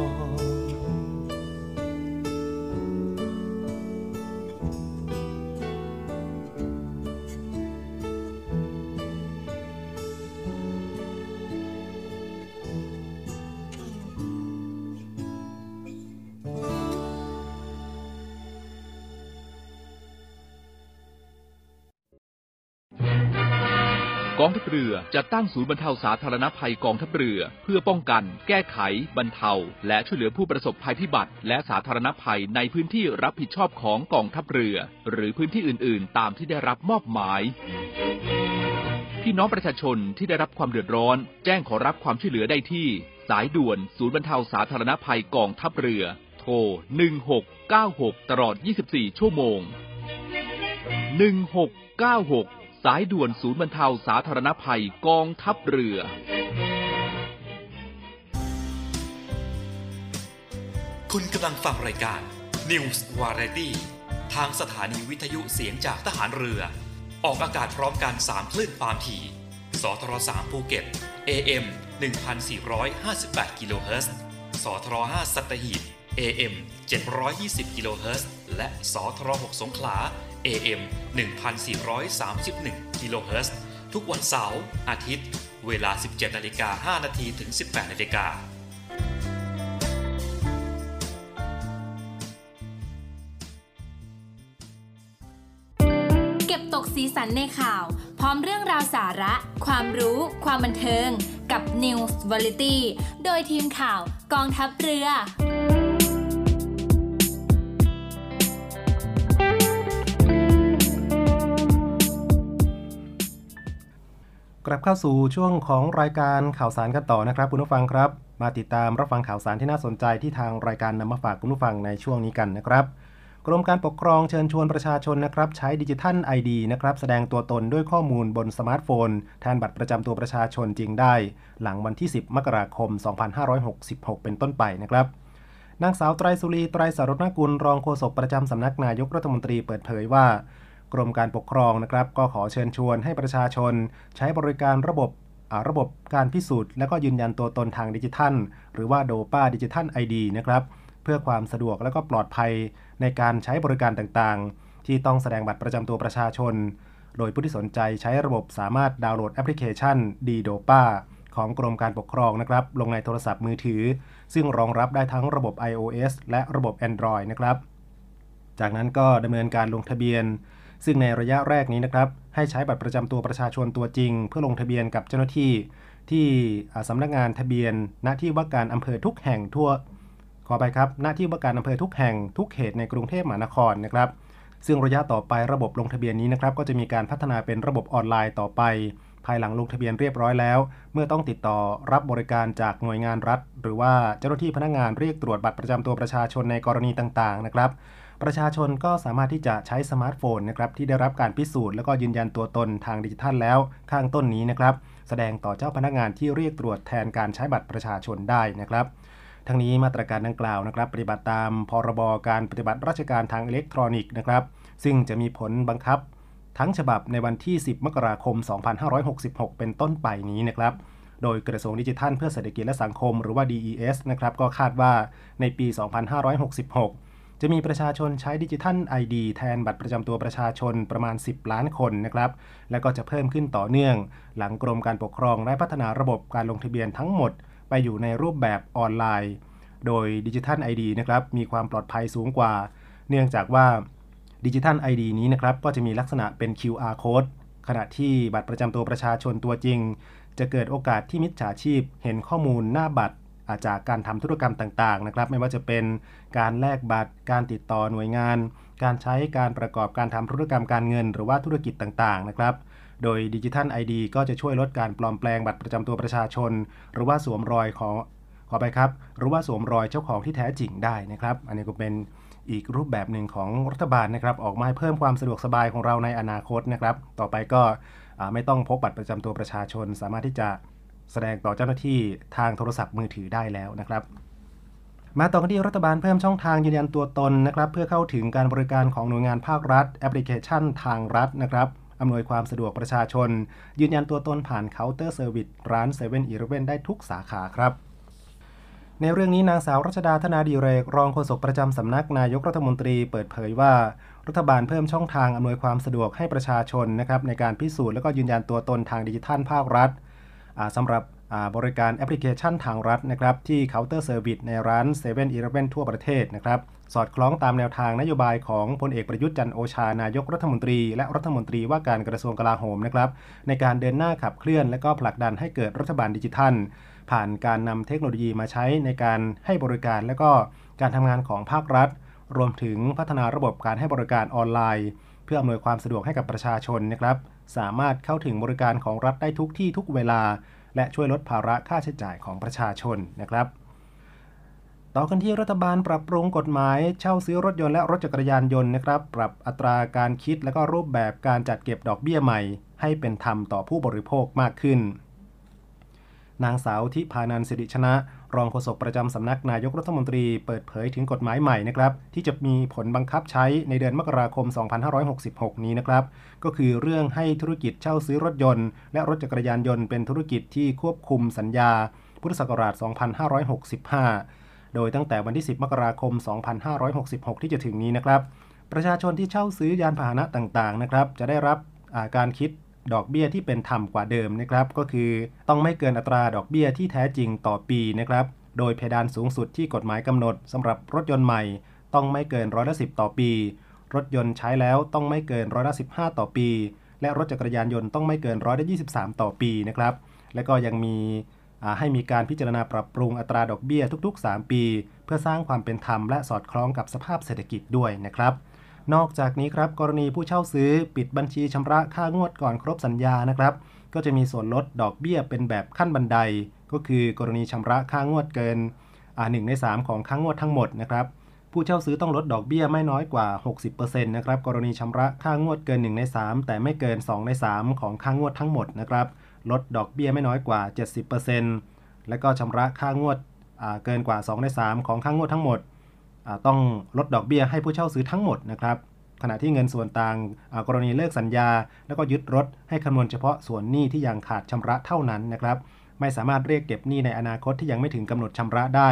กองทัพเรือจะตั้งศูนย์บรรเทาสาธารณภัยกองทัพเรือเพื่อป้องกันแก้ไขบรรเทาและช่วยเหลือผู้ประสบภัยพิบัติและสาธารณภัยในพื้นที่รับผิดชอบของกองทัพเรือหรือพื้นที่อื่นๆตามที่ได้รับมอบหมายพี่น้องประชาชนที่ได้รับความเดือดร้อนแจ้งขอรับความช่วยเหลือได้ที่สายด่วนศูนย์บรรเทาสาธารณภัยกองทัพเรือโทร1696ตลอด24ชั่วโมง1696สายด่วนศูนย์บรรเทาสาธารณภัยกองทัพเรือคุณกำลังฟังรายการ News Variety ทางสถานีวิทยุเสียงจากทหารเรือออกอากาศพร้อมกัน3คลื่นความถี่สทร3ภูเก็ต AM 1458 กิโลเฮิรตซ์สทร5สัตหีบ AM 720 กิโลเฮิรตซ์และสทร6สงขลาAM 1431 กิโลเฮิรตซ์ทุกวันเสาร์อาทิตย์เวลา 17:05 นถึง 18:00 นเก็บตกสีสันในข่าวพร้อมเรื่องราวสาระความรู้ความบันเทิงกับ News Variety โดยทีมข่าวกองทัพเรือกลับเข้าสู่ช่วงของรายการข่าวสารกันต่อนะครับคุณผู้ฟังครับมาติดตามรับฟังข่าวสารที่น่าสนใจที่ทางรายการนำมาฝากคุณผู้ฟังในช่วงนี้กันนะครับกรมการปกครองเชิญชวนประชาชนนะครับใช้ Digital ID นะครับแสดงตัวตนด้วยข้อมูลบนสมาร์ทโฟนแทนบัตรประจำตัวประชาชนจริงได้หลังวันที่10มกราคม2566เป็นต้นไปนะครับนางสาวไตรสุรีไตรสรณกุลรองโฆษกประจำสำนักนายกรัฐมนตรีเปิดเผยว่ากรมการปกครองนะครับก็ขอเชิญชวนให้ประชาชนใช้บริการระบบการพิสูจน์และก็ยืนยันตัวตนทางดิจิทัลหรือว่า DOPA Digital ID นะครับเพื่อความสะดวกและก็ปลอดภัยในการใช้บริการต่างๆที่ต้องแสดงบัตรประจำตัวประชาชนโดยผู้ที่สนใจใช้ระบบสามารถดาวน์โหลดแอปพลิเคชัน DOPA ของกรมการปกครองนะครับลงในโทรศัพท์มือถือซึ่งรองรับได้ทั้งระบบ iOS และระบบ Android นะครับจากนั้นก็ดำเนินการลงทะเบียนซึ่งในระยะแรกนี้นะครับให้ใช้บัตรประจำตัวประชาชนตัวจริงเพื่อลงทะเบียนกับเจ้าหน้าที่ที่สำนักงานทะเบียนณที่ว่าการอำเภอทุกแห่งทั่วขอไปครับณที่ว่าการอำเภอทุกแห่งทุกเขตในกรุงเทพมหานครนะครับซึ่งระยะต่อไประบบลงทะเบียนนี้นะครับก็จะมีการพัฒนาเป็นระบบออนไลน์ต่อไปภายหลังลงทะเบียนเรียบร้อยแล้วเมื่อต้องติดต่อรับบริการจากหน่วยงานรัฐหรือว่าเจ้าหน้าที่พนักงานเรียกตรวจบัตรประจำตัวประชาชนในกรณีต่างๆนะครับประชาชนก็สามารถที่จะใช้สมาร์ทโฟนนะครับที่ได้รับการพิสูจน์แล้วก็ยืนยันตัวตนทางดิจิทัลแล้วข้างต้นนี้นะครับแสดงต่อเจ้าพนักงานที่เรียกตรวจแทนการใช้บัตรประชาชนได้นะครับทั้งนี้มาตรการดังกล่าวนะครับปฏิบัติตามพรบการปฏิบัติราชการทางอิเล็กทรอนิกส์นะครับซึ่งจะมีผลบังคับทั้งฉบับในวันที่10มกราคม2566เป็นต้นไปนี้นะครับโดยกระทรวงดิจิทัลเพื่อเศรษฐกิจและสังคมหรือว่า DES นะครับก็คาดว่าในปี2566จะมีประชาชนใช้ Digital ID แทนบัตรประจำตัวประชาชนประมาณ10ล้านคนนะครับและก็จะเพิ่มขึ้นต่อเนื่องหลังกรมการปกครองได้พัฒนาระบบการลงทะเบียนทั้งหมดไปอยู่ในรูปแบบออนไลน์โดย Digital ID นะครับมีความปลอดภัยสูงกว่าเนื่องจากว่า Digital ID นี้นะครับก็จะมีลักษณะเป็น QR Code ขณะที่บัตรประจำตัวประชาชนตัวจริงจะเกิดโอกาสที่มิจฉาชีพเห็นข้อมูลหน้าบัตรจากการทำธุรกรรมต่างๆนะครับไม่ว่าจะเป็นการแลกบัตรการติดต่อหน่วยงานการใช้การประกอบการทำธุรกรรมการเงินหรือว่าธุรกิจต่างๆนะครับโดย Digital ID ก็จะช่วยลดการปลอมแปลงบัตรประจำตัวประชาชนหรือว่าสวมรอยของสวมรอยเจ้าของที่แท้จริงได้นะครับอันนี้ก็เป็นอีกรูปแบบหนึ่งของรัฐบาลนะครับออกมาให้เพิ่มความสะดวกสบายของเราในอนาคตนะครับต่อไปก็ไม่ต้องพกบัตรประจำตัวประชาชนสามารถที่จะแสดงต่อเจ้าหน้าที่ทางโทรศัพท์มือถือได้แล้วนะครับมาต่อกันที่รัฐบาลเพิ่มช่องทางยืนยันตัวตนนะครับเพื่อเข้าถึงการบริการของหน่วยงานภาครัฐแอปพลิเคชันทางรัฐนะครับอำนวยความสะดวกประชาชนยืนยันตัวตนผ่านเคาน์เตอร์เซอร์วิสร้าน 7-Eleven ได้ทุกสาขาครับในเรื่องนี้นางสาวรัชดาธนาดิเรกรองโฆษกประจำสำนักนายกรัฐมนตรีเปิดเผยว่ารัฐบาลเพิ่มช่องทางอำนวยความสะดวกให้ประชาชนนะครับในการพิสูจน์และก็ยืนยันตัวตนทางดิจิทัลภาครัฐสำหรับบริการแอปพลิเคชันทางรัฐนะครับที่เคาน์เตอร์เซอร์วิสในร้าน 7-Eleven ทั่วประเทศนะครับสอดคล้องตามแนวทางนโยบายของพลเอกประยุทธ์จันทร์โอชานายกรัฐมนตรีและรัฐมนตรีว่าการกระทรวงกลาโหมนะครับในการเดินหน้าขับเคลื่อนและก็ผลักดันให้เกิดรัฐบาลดิจิทัลผ่านการนำเทคโนโลยีมาใช้ในการให้บริการและก็การทำงานของภาครัฐรวมถึงพัฒนาระบบการให้บริการออนไลน์เพื่ออำนวยความสะดวกให้กับประชาชนนะครับสามารถเข้าถึงบริการของรัฐได้ทุกที่ทุกเวลาและช่วยลดภาระค่าใช้จ่ายของประชาชนนะครับต่อกันที่รัฐบาลปรับปรุงกฎหมายเช่าซื้อรถยนต์และรถจักรยานยนต์นะครับปรับอัตราการคิดและก็รูปแบบการจัดเก็บดอกเบี้ยใหม่ให้เป็นธรรมต่อผู้บริโภคมากขึ้นนางสาวทิพานันท์ สิริชนะรองโฆษกประจำสำนักนายกรัฐมนตรีเปิดเผยถึงกฎหมายใหม่นะครับที่จะมีผลบังคับใช้ในเดือนมกราคม 2566 นี้นะครับก็คือเรื่องให้ธุรกิจเช่าซื้อรถยนต์และรถจักรยานยนต์เป็นธุรกิจที่ควบคุมสัญญาพุทธศักราช 2565 โดยตั้งแต่วันที่ 10 มกราคม 2566 ที่จะถึงนี้นะครับประชาชนที่เช่าซื้อยานพาหนะต่างๆนะครับจะได้รับการคิดดอกเบี้ยที่เป็นธรรมกว่าเดิมนะครับก็คือต้องไม่เกินอัตราดอกเบี้ยที่แท้จริงต่อปีนะครับโดยเพดานสูงสุดที่กฎหมายกำหนดสำหรับรถยนต์ใหม่ต้องไม่เกิน10%ต่อปีรถยนต์ใช้แล้วต้องไม่เกิน15%ต่อปีและรถจักรยานยนต์ต้องไม่เกิน23%ต่อปีนะครับและก็ยังมีให้มีการพิจารณาปรับปรุงอัตราดอกเบี้ยทุกๆ3 ปีเพื่อสร้างความเป็นธรรมและสอดคล้องกับสภาพเศรษฐกิจด้วยนะครับนอกจากนี้ครับกรณีผู้เช่าซื้อปิดบัญชีชำระค่างวดก่อนครบสัญญานะครับก็จะมีส่วนลดดอกเบี้ยเป็นแบบขั้นบันไดก็คือกรณีชำระค่างวดเกิน1/3ของค่างวดทั้งหมดนะครับผู้เช่าซื้อต้องลดดอกเบี้ยไม่น้อยกว่า 60% นะครับกรณีชำระค่างวดเกิน1/3แต่ไม่เกิน2/3ของค่างวดทั้งหมดนะครับลดดอกเบี้ยไม่น้อยกว่า 70% และก็ชำระค่างวดเกินกว่า2/3ของค่างวดทั้งหมดต้องลดดอกเบี้ยให้ผู้เช่าซื้อทั้งหมดนะครับขณะที่เงินส่วนต่างกรณีเลิกสัญญาแล้วก็ยึดรถให้คำนวณเฉพาะส่วนหนี้ที่ยังขาดชำระเท่านั้นนะครับไม่สามารถเรียกเก็บหนี้ในอนาคตที่ยังไม่ถึงกำหนดชำระได้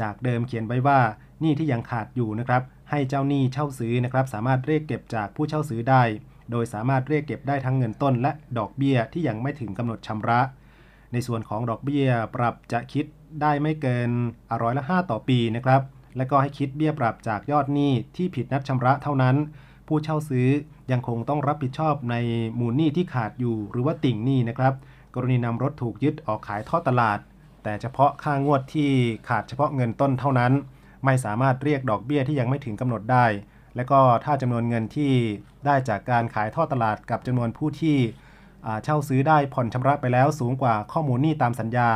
จากเดิมเขียนไว้ว่าหนี้ที่ยังขาดอยู่นะครับให้เจ้าหนี้เช่าซื้อนะครับสามารถเรียกเก็บจากผู้เช่าซื้อได้โดยสามารถเรียกเก็บได้ทั้งเงินต้นและดอกเบี้ยที่ยังไม่ถึงกำหนดชำระในส่วนของดอกเบี้ยปรับจะคิดได้ไม่เกิน5%ต่อปีนะครับและก็ให้คิดเบี้ยปรับจากยอดหนี้ที่ผิดนัดชำระเท่านั้นผู้เช่าซื้อยังคงต้องรับผิดชอบในมูลหนี้ที่ขาดอยู่หรือว่าติ่งหนี้นะครับกรณีนำรถถูกยึดออกขายทอดตลาดแต่เฉพาะค่างวดที่ขาดเฉพาะเงินต้นเท่านั้นไม่สามารถเรียกดอกเบี้ยที่ยังไม่ถึงกำหนดได้และก็ถ้าจำนวนเงินที่ได้จากการขายทอดตลาดกับจำนวนผู้ที่เช่าซื้อได้ผ่อนชำระไปแล้วสูงกว่าข้อมูลหนี้ตามสัญญา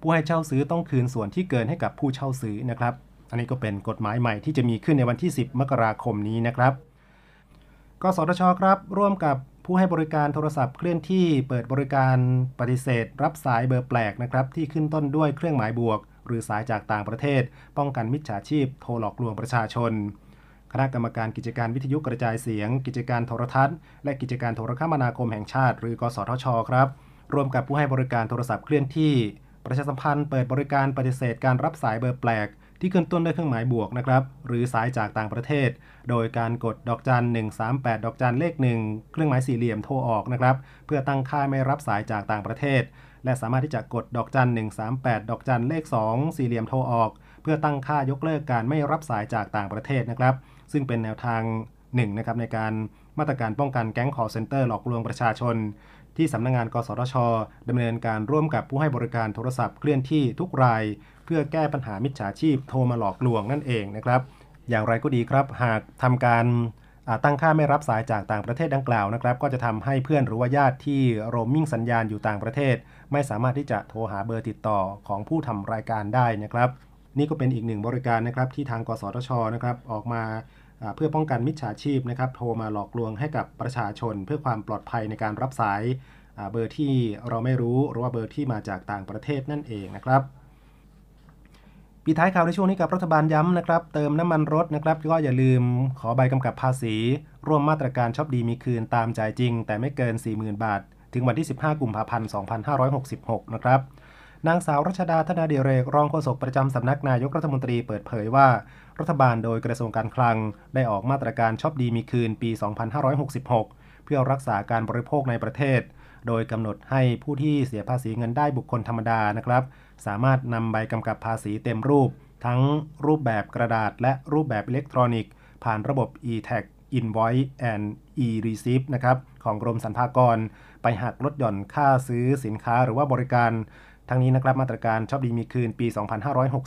ผู้ให้เช่าซื้อต้องคืนส่วนที่เกินให้กับผู้เช่าซื้อนะครับอันนี้ก็เป็นกฎหมายใหม่ที่จะมีขึ้นในวันที่ 10 มกราคมนี้นะครับกสทช.ครับร่วมกับผู้ให้บริการโทรศัพท์เคลื่อนที่เปิดบริการปฏิเสธรับสายเบอร์แปลกนะครับที่ขึ้นต้นด้วยเครื่องหมายบวกหรือสายจากต่างประเทศป้องกันมิจฉาชีพโทรหลอกลวงประชาชนคณะกรรมการกิจการวิทยุกระจายเสียงกิจการโทรทัศน์และกิจการโทรคมนาคมแห่งชาติหรือกสทช.ครับร่วมกับผู้ให้บริการโทรศัพท์เคลื่อนที่ประชาสัมพันธ์เปิดบริการปฏิเสธการรับสายเบอร์แปลกที่ขึ้นต้นด้วยเครื่องหมายบวกนะครับหรือสายจากต่างประเทศโดยการกด*138 *1เครื่องหมายสี่เหลี่ยมโทรออกนะครับเพื่อตั้งค่าไม่รับสายจากต่างประเทศและสามารถที่จะกด*138 *2สี่เหลี่ยมโทรออกเพื่อตั้งค่ายกเลิกการไม่รับสายจากต่างประเทศนะครับซึ่งเป็นแนวทางหนึ่งนะครับในการ มาตรการป้องกันแก๊ง call center หลอกลวงประชาชนที่สำนักงานกสทช.ดำเนินการร่วมกับผู้ให้บริการโทรศัพท์เคลื่อนที่ทุกรายเพื่อแก้ปัญหามิจฉาชีพโทรมาหลอกลวงนั่นเองนะครับอย่างไรก็ดีครับหากทำการตั้งค่าไม่รับสายจากต่างประเทศดังกล่าวนะครับก็จะทำให้เพื่อนหรือว่าญาติที่โรมมิ่งสัญญาณอยู่ต่างประเทศไม่สามารถที่จะโทรหาเบอร์ติดต่อของผู้ทำรายการได้นะครับนี่ก็เป็นอีกหนึ่งบริการนะครับที่ทางกสทช.นะครับออกมาเพื่อป้องกันมิจฉาชีพนะครับโทรมาหลอกลวงให้กับประชาชนเพื่อความปลอดภัยในการรับสายเบอร์ที่เราไม่รู้หรือว่าเบอร์ที่มาจากต่างประเทศนั่นเองนะครับปิดท้ายข่าวในช่วงนี้กับรัฐบาลย้ำนะครับเติมน้ำมันรถนะครับก็อย่าลืมขอใบกำกับภาษีร่วมมาตรการช็อปดีมีคืนตามจ่ายจริงแต่ไม่เกิน 40,000 บาทถึงวันที่15กุมภาพันธ์2566นะครับนางสาวรัชดาธนาดิเรกรองโฆษกประจำสำนักนายกรัฐมนตรีเปิดเผยว่ารัฐบาลโดยกระทรวงการคลังได้ออกมาตรการช็อปดีมีคืนปี2566เพื่อรักษาการบริโภคในประเทศโดยกำหนดให้ผู้ที่เสียภาษีเงินได้บุคคลธรรมดานะครับสามารถนำใบกำกับภาษีเต็มรูปทั้งรูปแบบกระดาษและรูปแบบอิเล็กทรอนิกส์ผ่านระบบ e-tax invoice and e-receipt นะครับของกรมสรรพากรไปหักลดหย่อนค่าซื้อสินค้าหรือว่าบริการทั้งนี้นะครับมาตรการช็อปดีมีคืนปี2566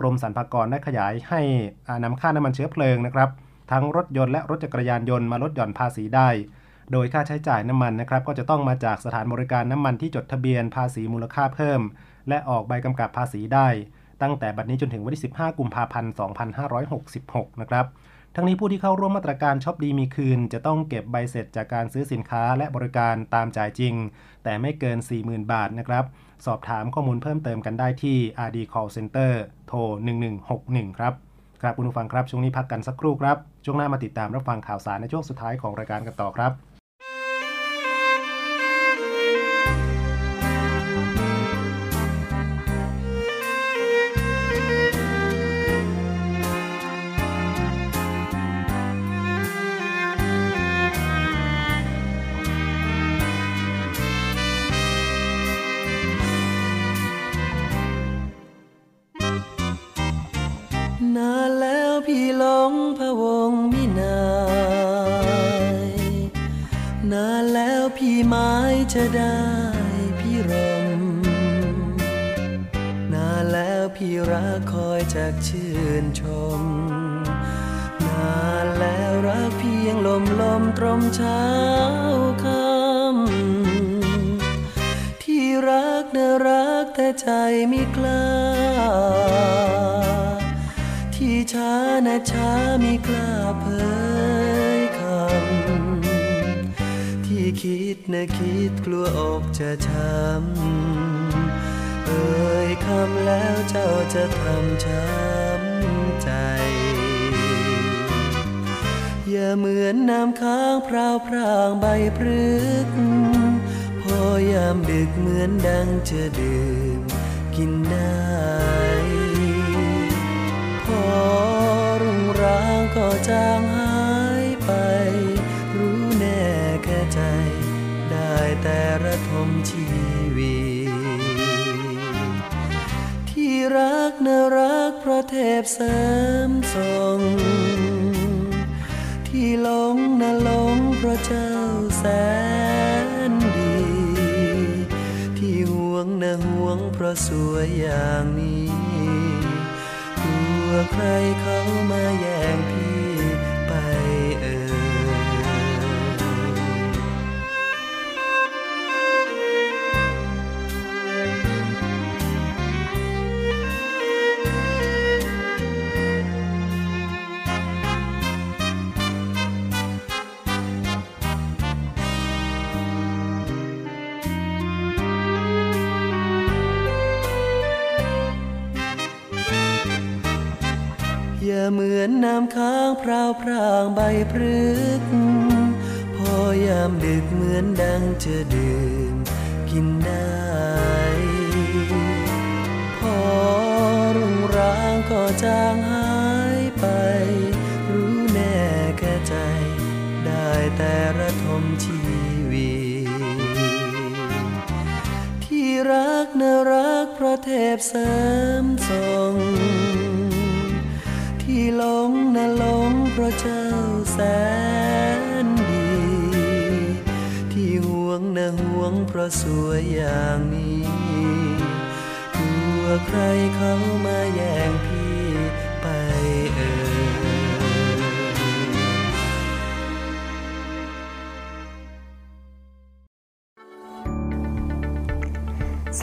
กรมสรรพากรได้ขยายให้นำค่าน้ำมันเชื้อเพลิงนะครับทั้งรถยนต์และรถจักรยานยนต์มาลดหย่อนภาษีได้โดยค่าใช้จ่ายน้ำมันนะครับก็จะต้องมาจากสถานบริการน้ำมันที่จดทะเบียนภาษีมูลค่าเพิ่มและออกใบกำกับภาษีได้ตั้งแต่บัดนี้จนถึงวันที่15กุมภาพันธ์2566นะครับทั้งนี้ผู้ที่เข้าร่วมมาตรการช็อปดีมีคืนจะต้องเก็บใบเสร็จจากการซื้อสินค้าและบริการตามจ่ายจริงแต่ไม่เกิน 40,000 บาทนะครับสอบถามข้อมูลเพิ่มเติมกันได้ที่ RD Call Center โทร1161ครับครับคุณผู้ฟังครับช่วงนี้พักกันสักครู่ครับช่วงหน้ามาติดตามรับฟังข่าวสารในช่วงสุดท้ายของรายการกันต่อครับนานแล้วพี่หลงพะวงมินายนานแล้วพี่หมายจะได้พี่รำนานแล้วพี่รักคอยจากชื่นชมนานแล้วรักเพียงลมตรมเช้าค่ำที่รักน่ารักแต่ใจไม่กล้าที่ช้านะช้ามีกล้าเผยคำที่คิดนะคิดกลัวอกจะช้ำเอ่ยคำแล้วเจ้าจะทำช้ำใจอย่าเหมือนน้ำค้างพราวพรางใบพฤกษ์พอยามดึกเหมือนดังจะดื่มกินได้รุ่งร้างก็จางหายไปรู้แน่แค่ใจได้แต่ระทมชีวิตที่รักน่ารักพระเทพเสริมทรงที่หลงน่ะหลงพระเจ้าแสนดีที่หวงน่ะหวงพระสวยอย่างนี้ใครเขามาแย่งพี่ไปเอ่อย่าเหมือนน้ำค้างพราวพรางใบพฤกษ์พอยามดึกเหมือนดังจะดื่มกินได้พอรุ่งร้างก็จางหายไปรู้แน่แค่ใจได้แต่ระทมชีวิตที่รักน่ารักพระเทพเสริมทรงที่หลงน่ะหลงเพราะเจ้าแสน น่าห่วงเพราะสวยอย่างนี้กลัวใครเขามาแย่งพี่ไปส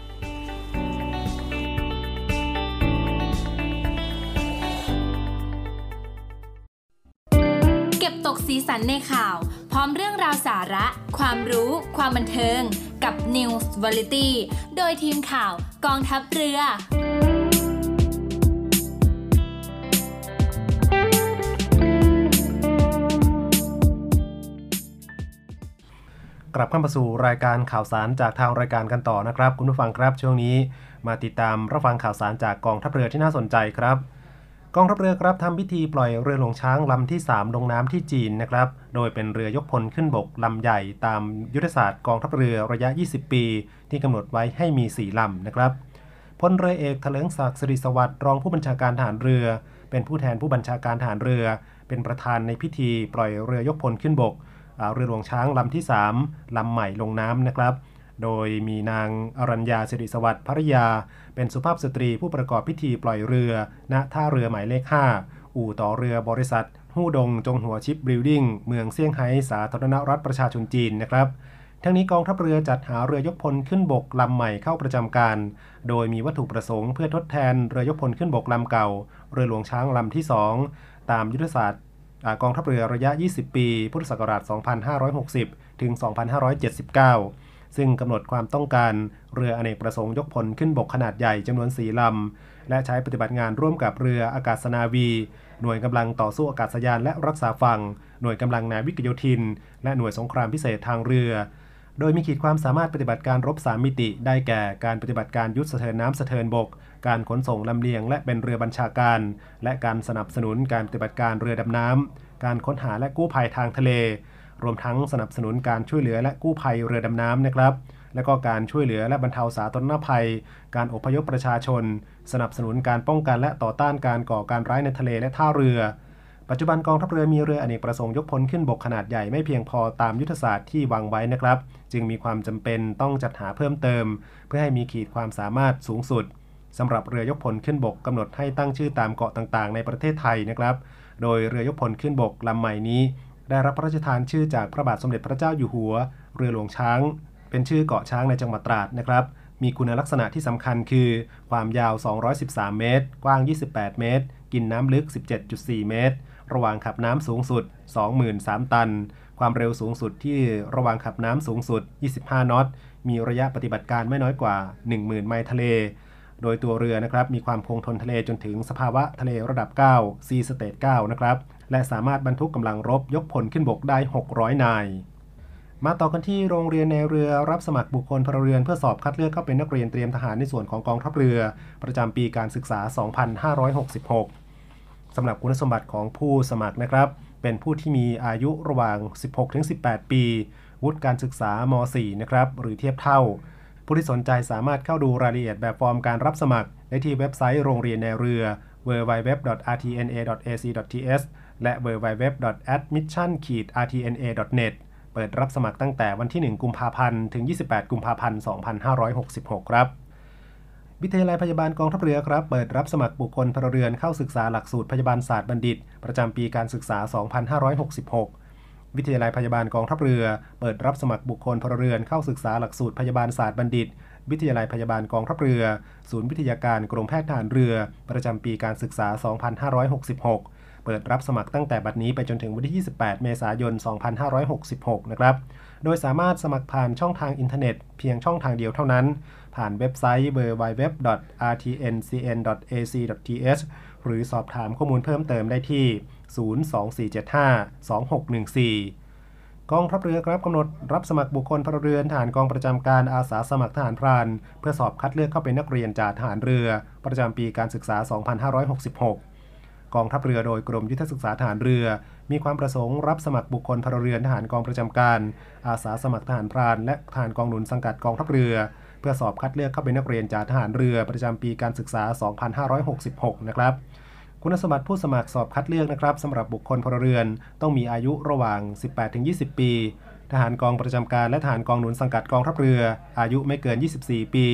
เก็บตกสีสันในข่าวพร้อมเรื่องราวสาระความรู้ความบันเทิงกับ News Variety โดยทีมข่าวกองทัพเรือกลับเข้ามาสู่รายการข่าวสารจากทางรายการกันต่อนะครับคุณผู้ฟังครับช่วงนี้มาติดตามรับฟังข่าวสารจากกองทัพเรือที่น่าสนใจครับกองทัพเรือครับทำพิธีปล่อยเรือหลวงช้างลำที่3ลงน้ำที่จีนนะครับโดยเป็นเรือยกพลขึ้นบกลำใหญ่ตามยุทธศาสตร์กองทัพเรือระยะ20ปีที่กำหนดไว้ให้มี4ลำนะครับพลเรือเอกเถลิงศักดิ์สิริสวัสดิ์รองผู้บัญชาการทหารเรือเป็นผู้แทนผู้บัญชาการทหารเรือเป็นประธานในพิธีปล่อยเรือยกพลขึ้นบกเรือหลวงช้างลำที่3ลำใหม่ลงน้ำนะครับโดยมีนางอรัญญาสิริสวัสดิ์ภริยาเป็นสุภาพสตรีผู้ประกอบพิธีปล่อยเรือณท่าเรือหมายเลข5อู่ต่อเรือบริษัทฮู้ดงจงหัวชิปบิลดิ้งเมืองเซี่ยงไฮ้สาธารณรัฐประชาชนจีนนะครับทั้งนี้กองทัพเรือจัดหาเรือยกพลขึ้นบกลำใหม่เข้าประจำการโดยมีวัตถุประสงค์เพื่อทดแทนเรือยกพลขึ้นบกลำเก่าเรือหลวงช้างลำที่2ตามยุทธศาสตร์กองทัพเรือระยะ20ปีพุทธศักราช2560ถึง2579ซึ่งกำหนดความต้องการเรืออเนกประสงค์ยกพลขึ้นบกขนาดใหญ่จำนวน4ลำและใช้ปฏิบัติงานร่วมกับเรืออากาศนาวีหน่วยกำลังต่อสู้อากาศยานและรักษาฝั่งหน่วยกำลังนาวิกโยธินและหน่วยสงครามพิเศษทางเรือโดยมีขีดความสามารถปฏิบัติการรบ3มิติได้แก่การปฏิบัติการยุทธสะเทินน้ำสะเทินบกการขนส่งลำเลียงและเป็นเรือบัญชาการและการสนับสนุนการปฏิบัติการเรือดำน้ำการค้นหาและกู้ภัยทางทะเลรวมทั้งสนับสนุนการช่วยเหลือและกู้ภัยเรือดำน้ำนะครับและก็การช่วยเหลือและบรรเทาสาธารณภัยการอพยพประชาชนสนับสนุนการป้องกันและต่อต้านการก่อการร้ายในทะเลและท่าเรือปัจจุบันกองทัพเรือมีเรืออเนกประสงค์ยกพลขึ้นบกขนาดใหญ่ไม่เพียงพอตามยุทธศาสตร์ที่วางไว้นะครับจึงมีความจำเป็นต้องจัดหาเพิ่มเติมเพื่อให้มีขีดความสามารถสูงสุดสำหรับเรือยกพลขึ้นบกกำหนดให้ตั้งชื่อตามเกาะต่างๆในประเทศไทยนะครับโดยเรือยกพลขึ้นบกลำใหม่นี้ได้รับพระราชทานชื่อจากพระบาทสมเด็จพระเจ้าอยู่หัวเรือหลวงช้างเป็นชื่อเกาะช้างในจังหวัดตราดนะครับมีคุณลักษณะที่สำคัญคือความยาว213เมตรกว้าง28เมตรกินน้ำลึก 17.4 เมตรระหว่างขับน้ำสูงสุด 23,000 ตันความเร็วสูงสุดที่ระหว่างขับน้ำสูงสุด25น็อตมีระยะปฏิบัติการไม่น้อยกว่า 10,000 ไมล์ทะเลโดยตัวเรือนะครับมีความคงทนทะเลจนถึงสภาวะทะเลระดับ9 Sea State 9นะครับและสามารถบรรทุกกำลังรบยกพลขึ้นบกได้600นายมาต่อกันที่โรงเรียนในเรือรับสมัครบุคคลพลเรือนเพื่อสอบคัดเลือกเข้าเป็นนักเรียนเตรียมทหารในส่วนของกองทัพเรือประจำปีการศึกษา2566สำหรับคุณสมบัติของผู้สมัครนะครับเป็นผู้ที่มีอายุระหว่าง 16-18 ปีวุฒิการศึกษาม.4 นะครับหรือเทียบเท่าผู้ที่สนใจสามารถเข้าดูรายละเอียดแบบฟอร์มการรับสมัครได้ที่เว็บไซต์โรงเรียนในเรือ www.rtna.ac.th และ www.admission-rtna.net เปิดรับสมัครตั้งแต่วันที่1กุมภาพันธ์ถึง28กุมภาพันธ์2566ครับวิทยาลัยพยาบาลกองทัพเรือครับเปิดรับสมัครบุคคลพลเรือนเข้าศึกษาหลักสูตรพยาบาลศาสตร์บัณฑิตประจำปีการศึกษา2566วิทยาลัยพยาบาลกองทัพเรือเปิดรับสมัครบุคคลพลเรือนเข้าศึกษาหลักสูตรพยาบาลศาสตร์บัณฑิตวิทยาลัยพยาบาลกองทัพเรือศูนย์วิทยาการกรมแพทย์ทหารเรือประจำปีการศึกษา2566เปิดรับสมัครตั้งแต่บัดนี้ไปจนถึงวันที่28 เมษายน 2566นะครับ โดยสามารถสมัครผ่านช่องทางอินเทอร์เน็ตเพียงช่องทางเดียวเท่านั้นผ่านเว็บไซต์ www.rtncn.ac.th หรือสอบถามข้อมูลเพิ่มเติมได้ที่024752614กองทัพเรือครับกำหนดรับสมัครบุคคลพลเรือนทหารกองประจำการอาสาสมัครทหารพรานเพื่อสอบคัดเลือกเข้าเป็นนักเรียนจ่าทหารเรือประจำปีการศึกษา 2566 กองทัพเรือโดยกรมยุทธศึกษาทหารเรือมีความประสงค์รับสมัครบุคคลพลเรือนทหารกองประจำการอาสาสมัครทหารพรานและทหารกองหนุนสังกัดกองทัพเรือเพื่อสอบคัดเลือกเข้าเป็นนักเรียนจ่าทหารเรือประจำปีการศึกษา 2566 นะครับคุณสมบัติผู้สมัครสอบคัดเลือกนะครับสำหรับบุคคลพลเรือนต้องมีอายุระหว่าง 18-20 ปีทหารกองประจำการและทหารกองหนุนสังกัดกองทัพเรืออายุไม่เกิน24ปี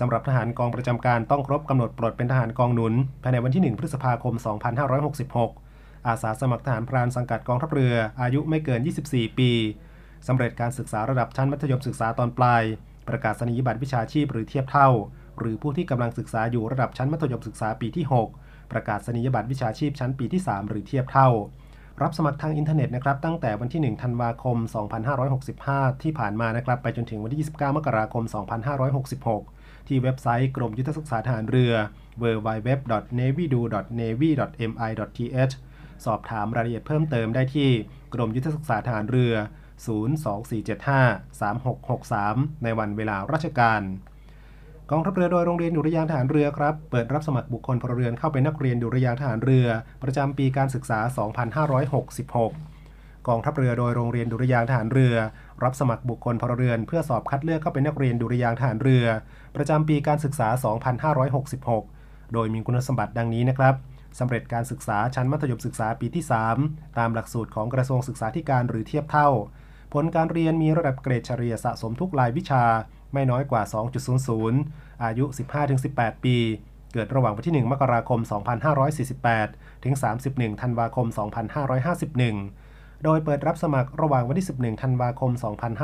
สำหรับทหารกองประจำการต้องครบกำหนดปลดเป็นทหารกองหนุนภายในวันที่1พฤษภาคม2566อาสาสมัครทหารพรานสังกัดกองทัพเรืออายุไม่เกิน24ปีสำเร็จการศึกษาระดับชั้นมัธยมศึกษาตอนปลายประกาศนียบัตรวิชาชีพหรือเทียบเท่าหรือผู้ที่กำลังศึกษาอยู่ระดับชั้นมัธยมศึกษาปีที่6ประกาศนียบัตรวิชาชีพชั้นปีที่3หรือเทียบเท่ารับสมัครทางอินเทอร์เน็ตนะครับตั้งแต่วันที่1ธันวาคม2565ที่ผ่านมานะครับไปจนถึงวันที่29มกราคม2566ที่เว็บไซต์กรมยุทธศึกษาทหารเรือ www.navy.mi.th สอบถามรายละเอียดเพิ่มเติมได้ที่กรมยุทธศึกษาทหารเรือ024753663ในวันเวลาราชการกองทัพเรือโดยโรงเรียนดุริยางค์ทหารเรือครับเปิดรับสมัครบุคคลพลเรือนเข้าเป็นนักเรียนดุริยางค์ทหารเรือประจำปีการศึกษา 2566 กองทัพเรือโดยโรงเรียนดุริยางค์ทหารเรือรับสมัครบุคคลพลเรือนเพื่อสอบคัดเลือกเข้าเป็นนักเรียนดุริยางค์ทหารเรือประจำปีการศึกษา 2566 โดยมีคุณสมบัติดังนี้นะครับสำเร็จการศึกษาชั้นมัธยมศึกษาปีที่3ตามหลักสูตรของกระทรวงศึกษาธิการหรือเทียบเท่าผลการเรียนมีระดับเกรดเฉลี่ยสะสมทุกรายวิชาไม่น้อยกว่า 2.00 อายุ 15-18 ปีเกิดระหว่างวันที่1มกราคม2548ถึง31ธันวาคม2551โดยเปิดรับสมัครระหว่างวันที่11ธันวาคม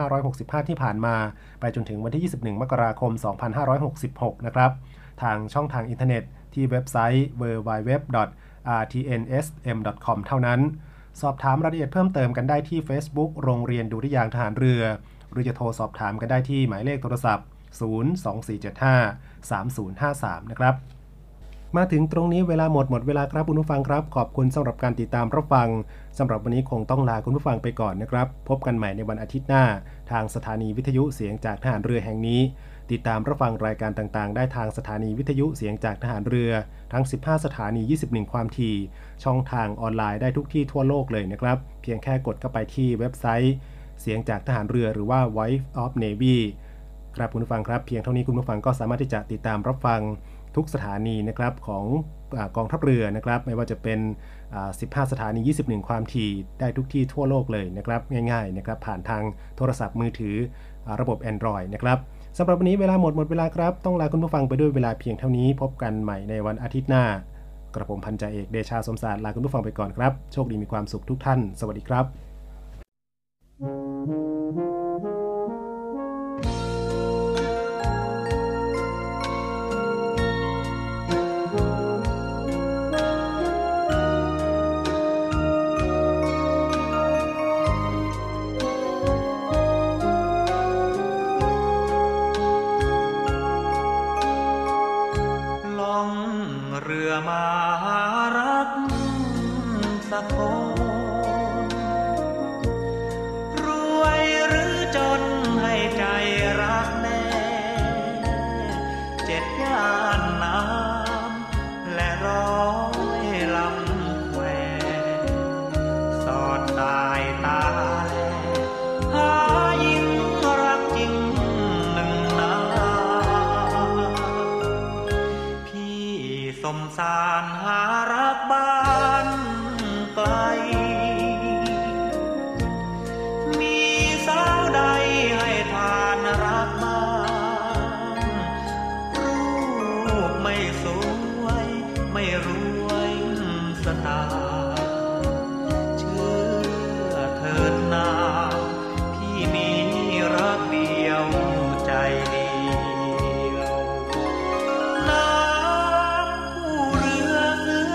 2565ที่ผ่านมาไปจนถึงวันที่21มกราคม2566นะครับทางช่องทางอินเทอร์เน็ตที่เว็บไซต์ www.rtnsm.com เท่านั้นสอบถามรายละเอียดเพิ่มเติมกันได้ที่ Facebook โรงเรียนดุริยางค์ทหารเรือหรือจะโทรสอบถามกันได้ที่หมายเลขโทรศัพท์ 024753053 นะครับมาถึงตรงนี้เวลาหมดเวลาครับคุณผู้ฟังครับขอบคุณสำหรับการติดตามรับฟังสำหรับวันนี้คงต้องลาคุณผู้ฟังไปก่อนนะครับพบกันใหม่ในวันอาทิตย์หน้าทางสถานีวิทยุเสียงจากทหารเรือแห่งนี้ติดตามรับฟังรายการต่างๆได้ทางสถานีวิทยุเสียงจากทหารเรือทั้ง15สถานี21ความถี่ช่องทางออนไลน์ได้ทุกที่ทั่วโลกเลยนะครับเพียงแค่กดเข้าไปที่เว็บไซต์เสียงจากทหารเรือหรือว่า Voice of Navy ครับคุณผู้ฟังครับเพียงเท่านี้คุณผู้ฟังก็สามารถที่จะติดตามรับฟังทุกสถานีนะครับของกองทัพเรือนะครับไม่ว่าจะเป็น15สถานี21ความถี่ได้ทุกที่ทั่วโลกเลยนะครับง่ายๆนะครับผ่านทางโทรศัพท์มือถือระบบ Android นะครับสำหรับวันนี้เวลาหมดเวลาครับต้องลาคุณผู้ฟังไปด้วยเวลาเพียงเท่านี้พบกันใหม่ในวันอาทิตย์หน้ากระผมพันจ่าเอกเดชาสมศาสตร์ลาคุณผู้ฟังไปก่อนครับโชคดีมีความสุขทุกท่านสวัสดีครับสารหารักบ้านไกลมีสาวใดให้ทานรักบ้างรูปไม่สวยไม่รวยสตาเชื่อเถิดนาพี่มีรักเดียวใจเดียวน้ำผู้เรือ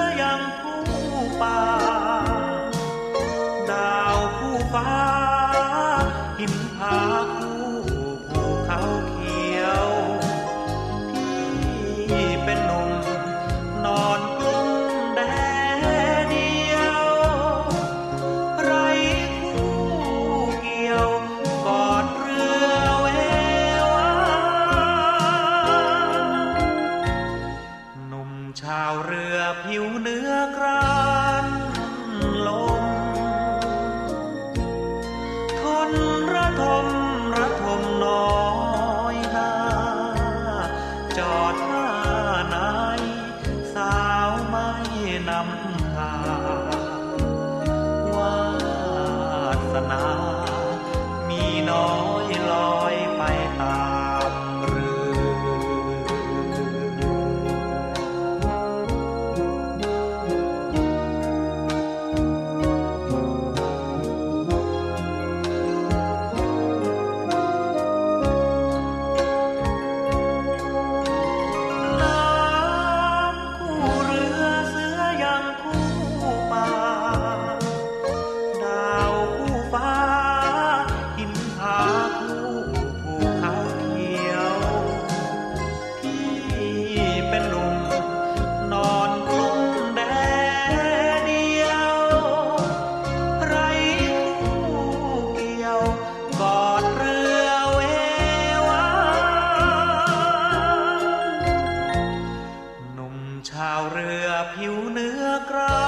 จอดท่าไหนสาวไม่นำทางวาสนามีน้อยลอยไปตามเรือชาวเรือผิวเนื้อกระ